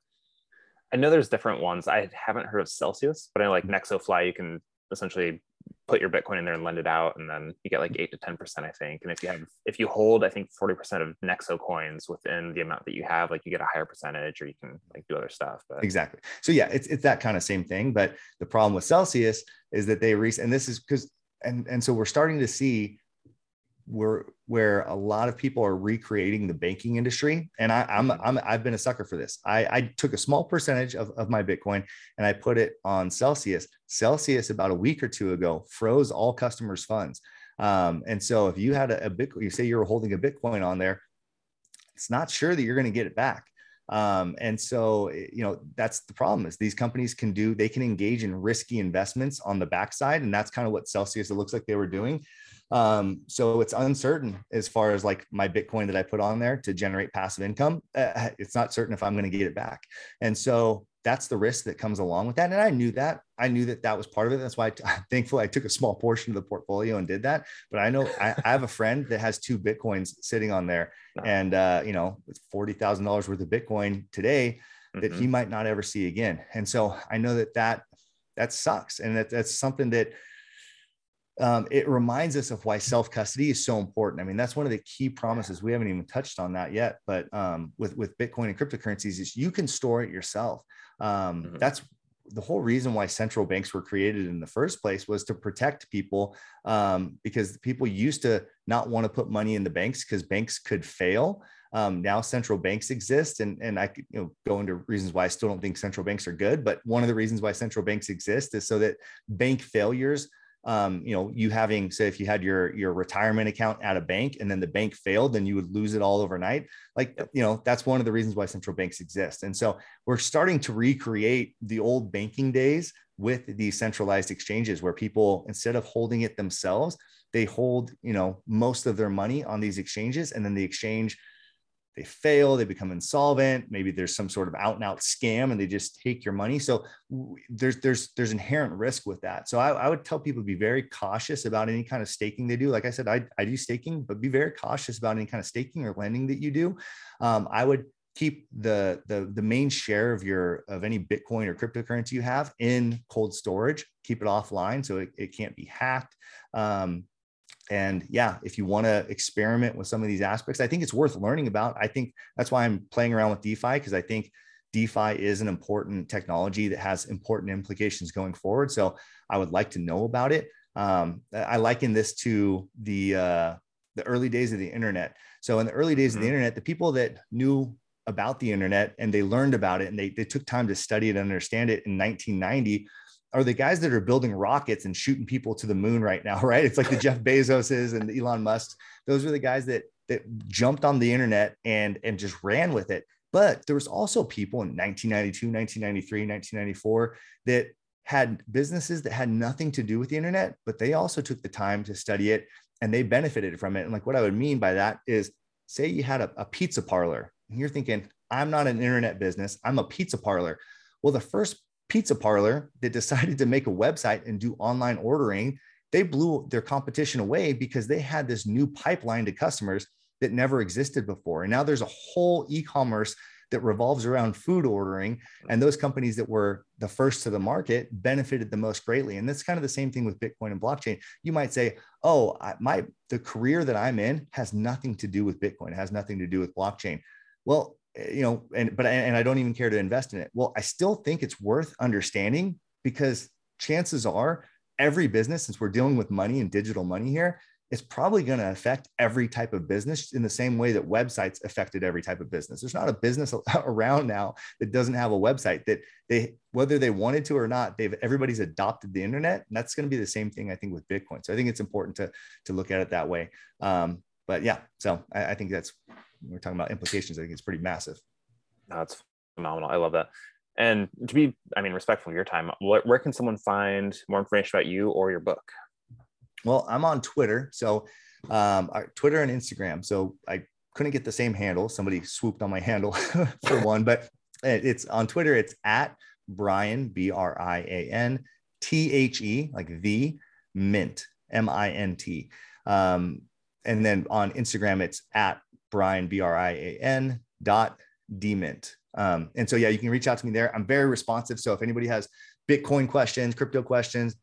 I know there's different ones. I haven't heard of Celsius, but I like Nexo Fly. You can essentially put your Bitcoin in there and lend it out. And then you get like eight to ten percent, I think. And if you have, if you hold, I think forty percent of Nexo coins within the amount that you have, like you get a higher percentage, or you can like do other stuff. But. Exactly. So yeah, it's, it's that kind of same thing. But the problem with Celsius is that they reach, and this is because, and, and so we're starting to see where, where a lot of people are recreating the banking industry. And I, I'm, I'm, I've been a sucker for this. I, I took a small percentage of, of my Bitcoin and I put it on Celsius. Celsius about a week or two ago froze all customers' funds. Um, and so if you had a, a Bitcoin, you say you're holding a Bitcoin on there, it's not sure that you're going to get it back. Um, and so, you know, that's the problem, is these companies can do, they can engage in risky investments on the backside. And that's kind of what Celsius, it looks like they were doing. Um, so it's uncertain as far as like my Bitcoin that I put on there to generate passive income. Uh, it's not certain if I'm going to get it back. And so that's the risk that comes along with that. And I knew that, I knew that that was part of it. That's why I t- thankfully I took a small portion of the portfolio and did that. But I know I, I have a friend that has two Bitcoins sitting on there, and, uh, you know, it's forty thousand dollars worth of Bitcoin today that mm-hmm. he might not ever see again. And so I know that that, that sucks. And that that's something that, Um, it reminds us of why self-custody is so important. I mean, that's one of the key promises. We haven't even touched on that yet, but um, with, with Bitcoin and cryptocurrencies is you can store it yourself. Um, mm-hmm. That's the whole reason why central banks were created in the first place, was to protect people, um, because people used to not want to put money in the banks because banks could fail. Um, now central banks exist, and, and I could, you know, go into reasons why I still don't think central banks are good, but one of the reasons why central banks exist is so that bank failures, Um, you know, you having, say, if you had your, your retirement account at a bank and then the bank failed, then you would lose it all overnight. Like, you know, that's one of the reasons why central banks exist. And so we're starting to recreate the old banking days with these centralized exchanges, where people, instead of holding it themselves, they hold, you know, most of their money on these exchanges, and then the exchange, they fail, they become insolvent. Maybe there's some sort of out and out scam and they just take your money. So there's, there's, there's inherent risk with that. So I, I would tell people to be very cautious about any kind of staking they do. Like I said, I, I do staking, but be very cautious about any kind of staking or lending that you do. Um, I would keep the, the, the main share of your, of any Bitcoin or cryptocurrency you have in cold storage, keep it offline so it, it can't be hacked. Um, And yeah, if you want to experiment with some of these aspects, I think it's worth learning about. I think that's why I'm playing around with DeFi, because I think DeFi is an important technology that has important implications going forward. So I would like to know about it. Um, I liken this to the, uh, the early days of the internet. So in the early days mm-hmm. of the internet, the people that knew about the internet and they learned about it and they, they took time to study it and understand it in nineteen ninety, are the guys that are building rockets and shooting people to the moon right now, right? It's like the Jeff Bezoses and the Elon Musks. Those are the guys that that jumped on the internet and, and just ran with it. But there was also people in nineteen ninety-two, nineteen ninety-three, nineteen ninety-four that had businesses that had nothing to do with the internet, but they also took the time to study it and they benefited from it. And like what I would mean by that is, say you had a, a pizza parlor and you're thinking, I'm not an internet business, I'm a pizza parlor. Well, the first pizza parlor that decided to make a website and do online ordering, they blew their competition away because they had this new pipeline to customers that never existed before. And now there's a whole e-commerce that revolves around food ordering. And those companies that were the first to the market benefited the most greatly. And that's kind of the same thing with Bitcoin and blockchain. You might say, oh, I, my the career that I'm in has nothing to do with Bitcoin. It has nothing to do with blockchain. Well, you know, and, but, and I don't even care to invest in it. Well, I still think it's worth understanding, because chances are every business, since we're dealing with money and digital money here, it's probably going to affect every type of business in the same way that websites affected every type of business. There's not a business around now that doesn't have a website that they, whether they wanted to or not, they've, everybody's adopted the internet. And that's going to be the same thing, I think, with Bitcoin. So I think it's important to, to look at it that way. Um, but yeah, so I, I think that's, we're talking about implications. I think it's pretty massive. That's phenomenal. I love that. And to be, I mean, respectful of your time, where can someone find more information about you or your book? Well, I'm on Twitter. So um, Twitter and Instagram. So I couldn't get the same handle. Somebody swooped on my handle for one, but it's on Twitter. It's at Brian, B R I A N T H E, like the mint, M I N T. Um, and then on Instagram, it's at Brian, B R I A N dot DeMint. Um, and so, yeah, you can reach out to me there. I'm very responsive. So if anybody has Bitcoin questions, crypto questions,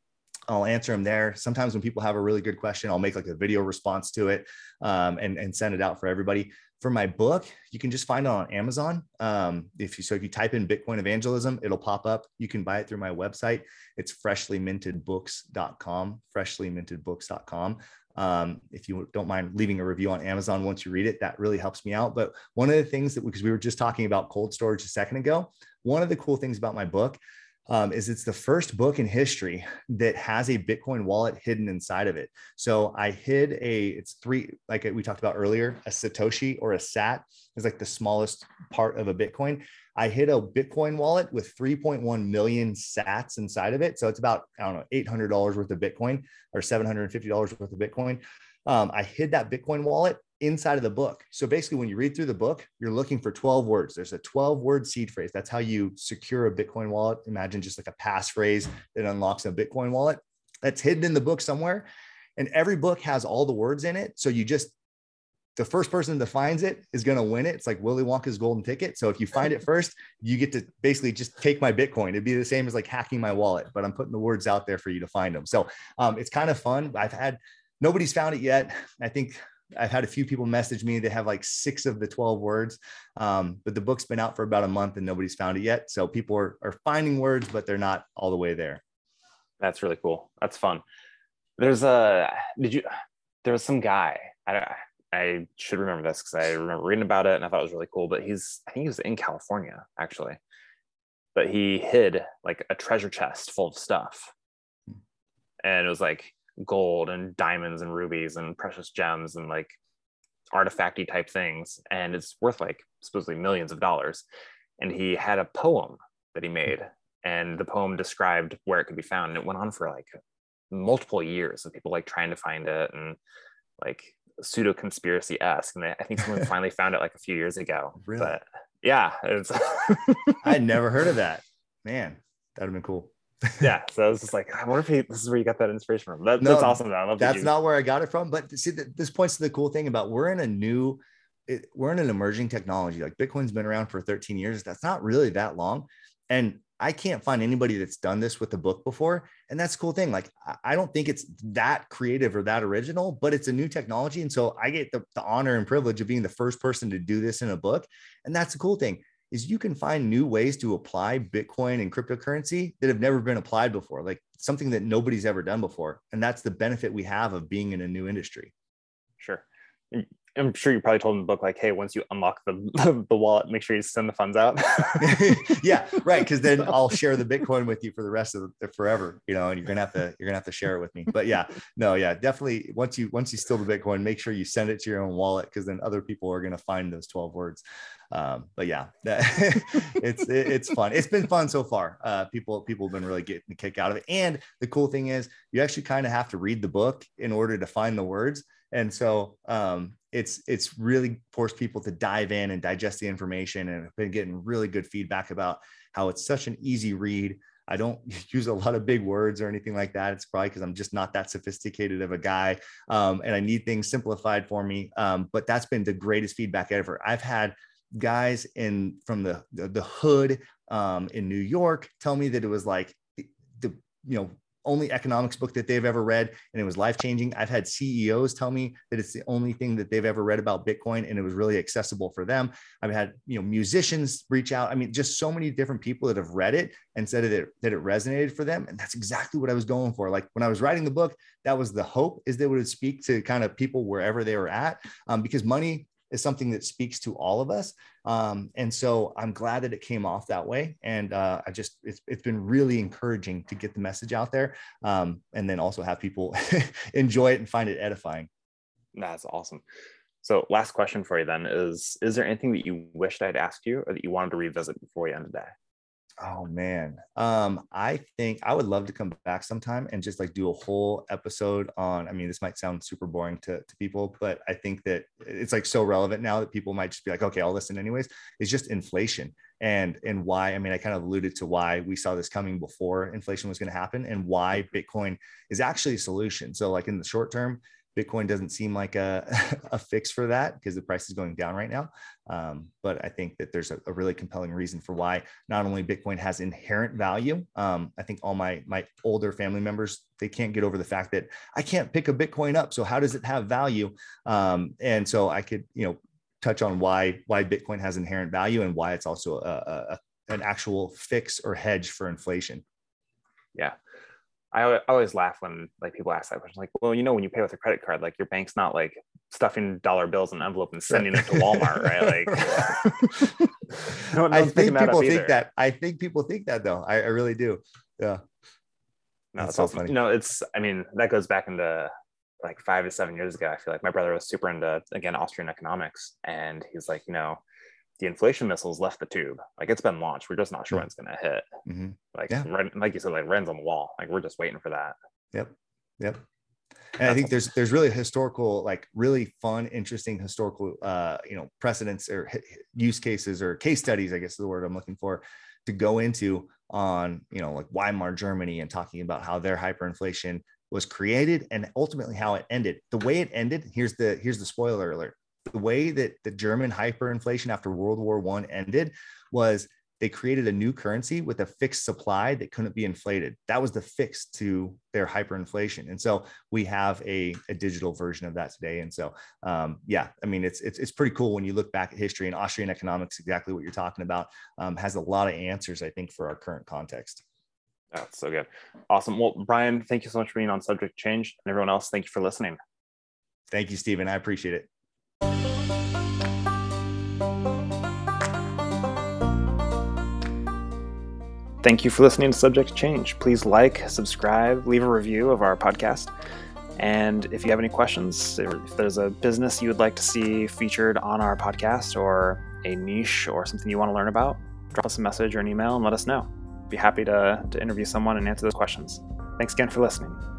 I'll answer them there. Sometimes when people have a really good question, I'll make like a video response to it um, and, and send it out for everybody. For my book, you can just find it on Amazon. Um, if you, so if you type in Bitcoin Evangelism, it'll pop up. You can buy it through my website. It's freshly minted books dot com, freshly minted books dot com. Um, if you don't mind leaving a review on Amazon once you read it, that really helps me out. But one of the things that, because we were just talking about cold storage a second ago, one of the cool things about my book Um, is it's the first book in history that has a Bitcoin wallet hidden inside of it. So I hid a, it's three, like we talked about earlier, a Satoshi or a S A T is like the smallest part of a Bitcoin. I hid a Bitcoin wallet with three point one million S A Ts inside of it. So it's about, I don't know, eight hundred dollars worth of Bitcoin or seven hundred fifty dollars worth of Bitcoin. Um, I hid that Bitcoin wallet inside of the book. So basically when you read through the book, you're looking for twelve words. There's a twelve word seed phrase. That's how you secure a Bitcoin wallet. Imagine just like a passphrase that unlocks a Bitcoin wallet that's hidden in the book somewhere. And every book has all the words in it. So you just, the first person that finds it is going to win it. It's like Willy Wonka's golden ticket. So if you find it first, you get to basically just take my Bitcoin. It'd be the same as like hacking my wallet, but I'm putting the words out there for you to find them. So um, it's kind of fun. I've had, nobody's found it yet. I think I've had a few people message me. They have like six of the twelve words, um, but the book's been out for about a month and nobody's found it yet. So people are, are finding words, but they're not all the way there. That's really cool. That's fun. There's a, did you, there was some guy, I don't, I should remember this because I remember reading about it and I thought it was really cool, but he's, I think he was in California actually, but he hid like a treasure chest full of stuff. And it was like gold and diamonds and rubies and precious gems and like artifacty type things, and it's worth like supposedly millions of dollars. And he had a poem that he made, and the poem described where it could be found, and it went on for like multiple years of people like trying to find it and like pseudo conspiracy-esque, and I think someone finally found it like a few years ago. Really? But yeah, it's I'd never heard of that, man. That'd have been cool. Yeah, so I was just like, I wonder if he, this is where you got that inspiration from. That, no, that's awesome. I love that's that not where I got it from. But see, this points to the cool thing about we're in a new, it, we're in an emerging technology. Like Bitcoin's been around for thirteen years. That's not really that long. And I can't find anybody that's done this with a book before. And that's a cool thing. Like, I don't think it's that creative or that original, but it's a new technology. And so I get the, the honor and privilege of being the first person to do this in a book. And that's the cool thing. Is you can find new ways to apply Bitcoin and cryptocurrency that have never been applied before, like something that nobody's ever done before. And that's the benefit we have of being in a new industry. Sure. I'm sure you probably told them in the book, like, hey, once you unlock the, the wallet, make sure you send the funds out. Yeah, right. Because then I'll share the Bitcoin with you for the rest of the forever, you know, and you're going to have to, you're going to have to share it with me. But yeah, no, yeah, definitely. Once you, once you steal the Bitcoin, make sure you send it to your own wallet, because then other people are going to find those twelve words. Um, but yeah, that, it's, it, it's fun. It's been fun so far. Uh, people, people have been really getting a kick out of it. And the cool thing is you actually kind of have to read the book in order to find the words. And so um, it's it's really forced people to dive in and digest the information. And I've been getting really good feedback about how it's such an easy read. I don't use a lot of big words or anything like that. It's probably because I'm just not that sophisticated of a guy, um, and I need things simplified for me. Um, but that's been the greatest feedback ever. I've had guys in from the, the, the hood um, in New York tell me that it was like the, the you know, only economics book that they've ever read, and it was life-changing. I've had C E Os tell me that it's the only thing that they've ever read about Bitcoin, and it was really accessible for them. I've had, you know, musicians reach out. I mean, just so many different people that have read it and said that it, that it resonated for them. And that's exactly what I was going for. Like when I was writing the book, that was the hope, is that it would speak to kind of people wherever they were at, um, because money is something that speaks to all of us. Um, and so I'm glad that it came off that way. And uh, I just, it's, it's been really encouraging to get the message out there, um, and then also have people enjoy it and find it edifying. That's awesome. So last question for you then is, is there anything that you wished I'd asked you or that you wanted to revisit before we end today? Oh man. Um, I think I would love to come back sometime and just like do a whole episode on, I mean, this might sound super boring to, to people, but I think that it's like so relevant now that people might just be like, okay, I'll listen anyways. It's just inflation and, and why, I mean, I kind of alluded to why we saw this coming before inflation was going to happen and why Bitcoin is actually a solution. So like in the short term, Bitcoin doesn't seem like a, a fix for that because the price is going down right now. Um, but I think that there's a, a really compelling reason for why not only Bitcoin has inherent value. Um, I think all my, my older family members, they can't get over the fact that I can't pick a Bitcoin up. So how does it have value? Um, and so I could, you know, touch on why, why Bitcoin has inherent value and why it's also a, a, an actual fix or hedge for inflation. Yeah. I always laugh when like people ask that question, like, well, you know, when you pay with a credit card, like your bank's not like stuffing dollar bills in an envelope and sending right. it to Walmart, right? Like, no, no I think people that think that. I think people think that though. I, I really do. Yeah. No, that's it's so awesome. Funny. You know, it's, I mean, that goes back into like five to seven years ago. I feel like my brother was super into, again, Austrian economics. And he's like, you know, the inflation missile's left the tube. Like it's been launched. We're just not sure when it's going to hit. Mm-hmm. Like, yeah. like you said, like Ren's on the wall. Like we're just waiting for that. Yep. Yep. And That's I think there's, there's really historical, like really fun, interesting historical, uh, you know, precedents or use cases or case studies, I guess is the word I'm looking for, to go into on, you know, like Weimar Germany and talking about how their hyperinflation was created and ultimately how it ended. The way it ended, here's the, here's the spoiler alert. The way that the German hyperinflation after World War One ended was they created a new currency with a fixed supply that couldn't be inflated. That was the fix to their hyperinflation. And so we have a, a digital version of that today. And so, um, yeah, I mean, it's, it's, it's pretty cool when you look back at history, and Austrian economics, exactly what you're talking about, um, has a lot of answers, I think, for our current context. That's so good. Awesome. Well, Brian, thank you so much for being on Subject Change, and everyone else, thank you for listening. Thank you, Stephen. I appreciate it. Thank you for listening to Subject Change. Please like, subscribe, leave a review of our podcast. And if you have any questions, if there's a business you would like to see featured on our podcast or a niche or something you want to learn about, drop us a message or an email and let us know. Be happy to, to interview someone and answer those questions. Thanks again for listening.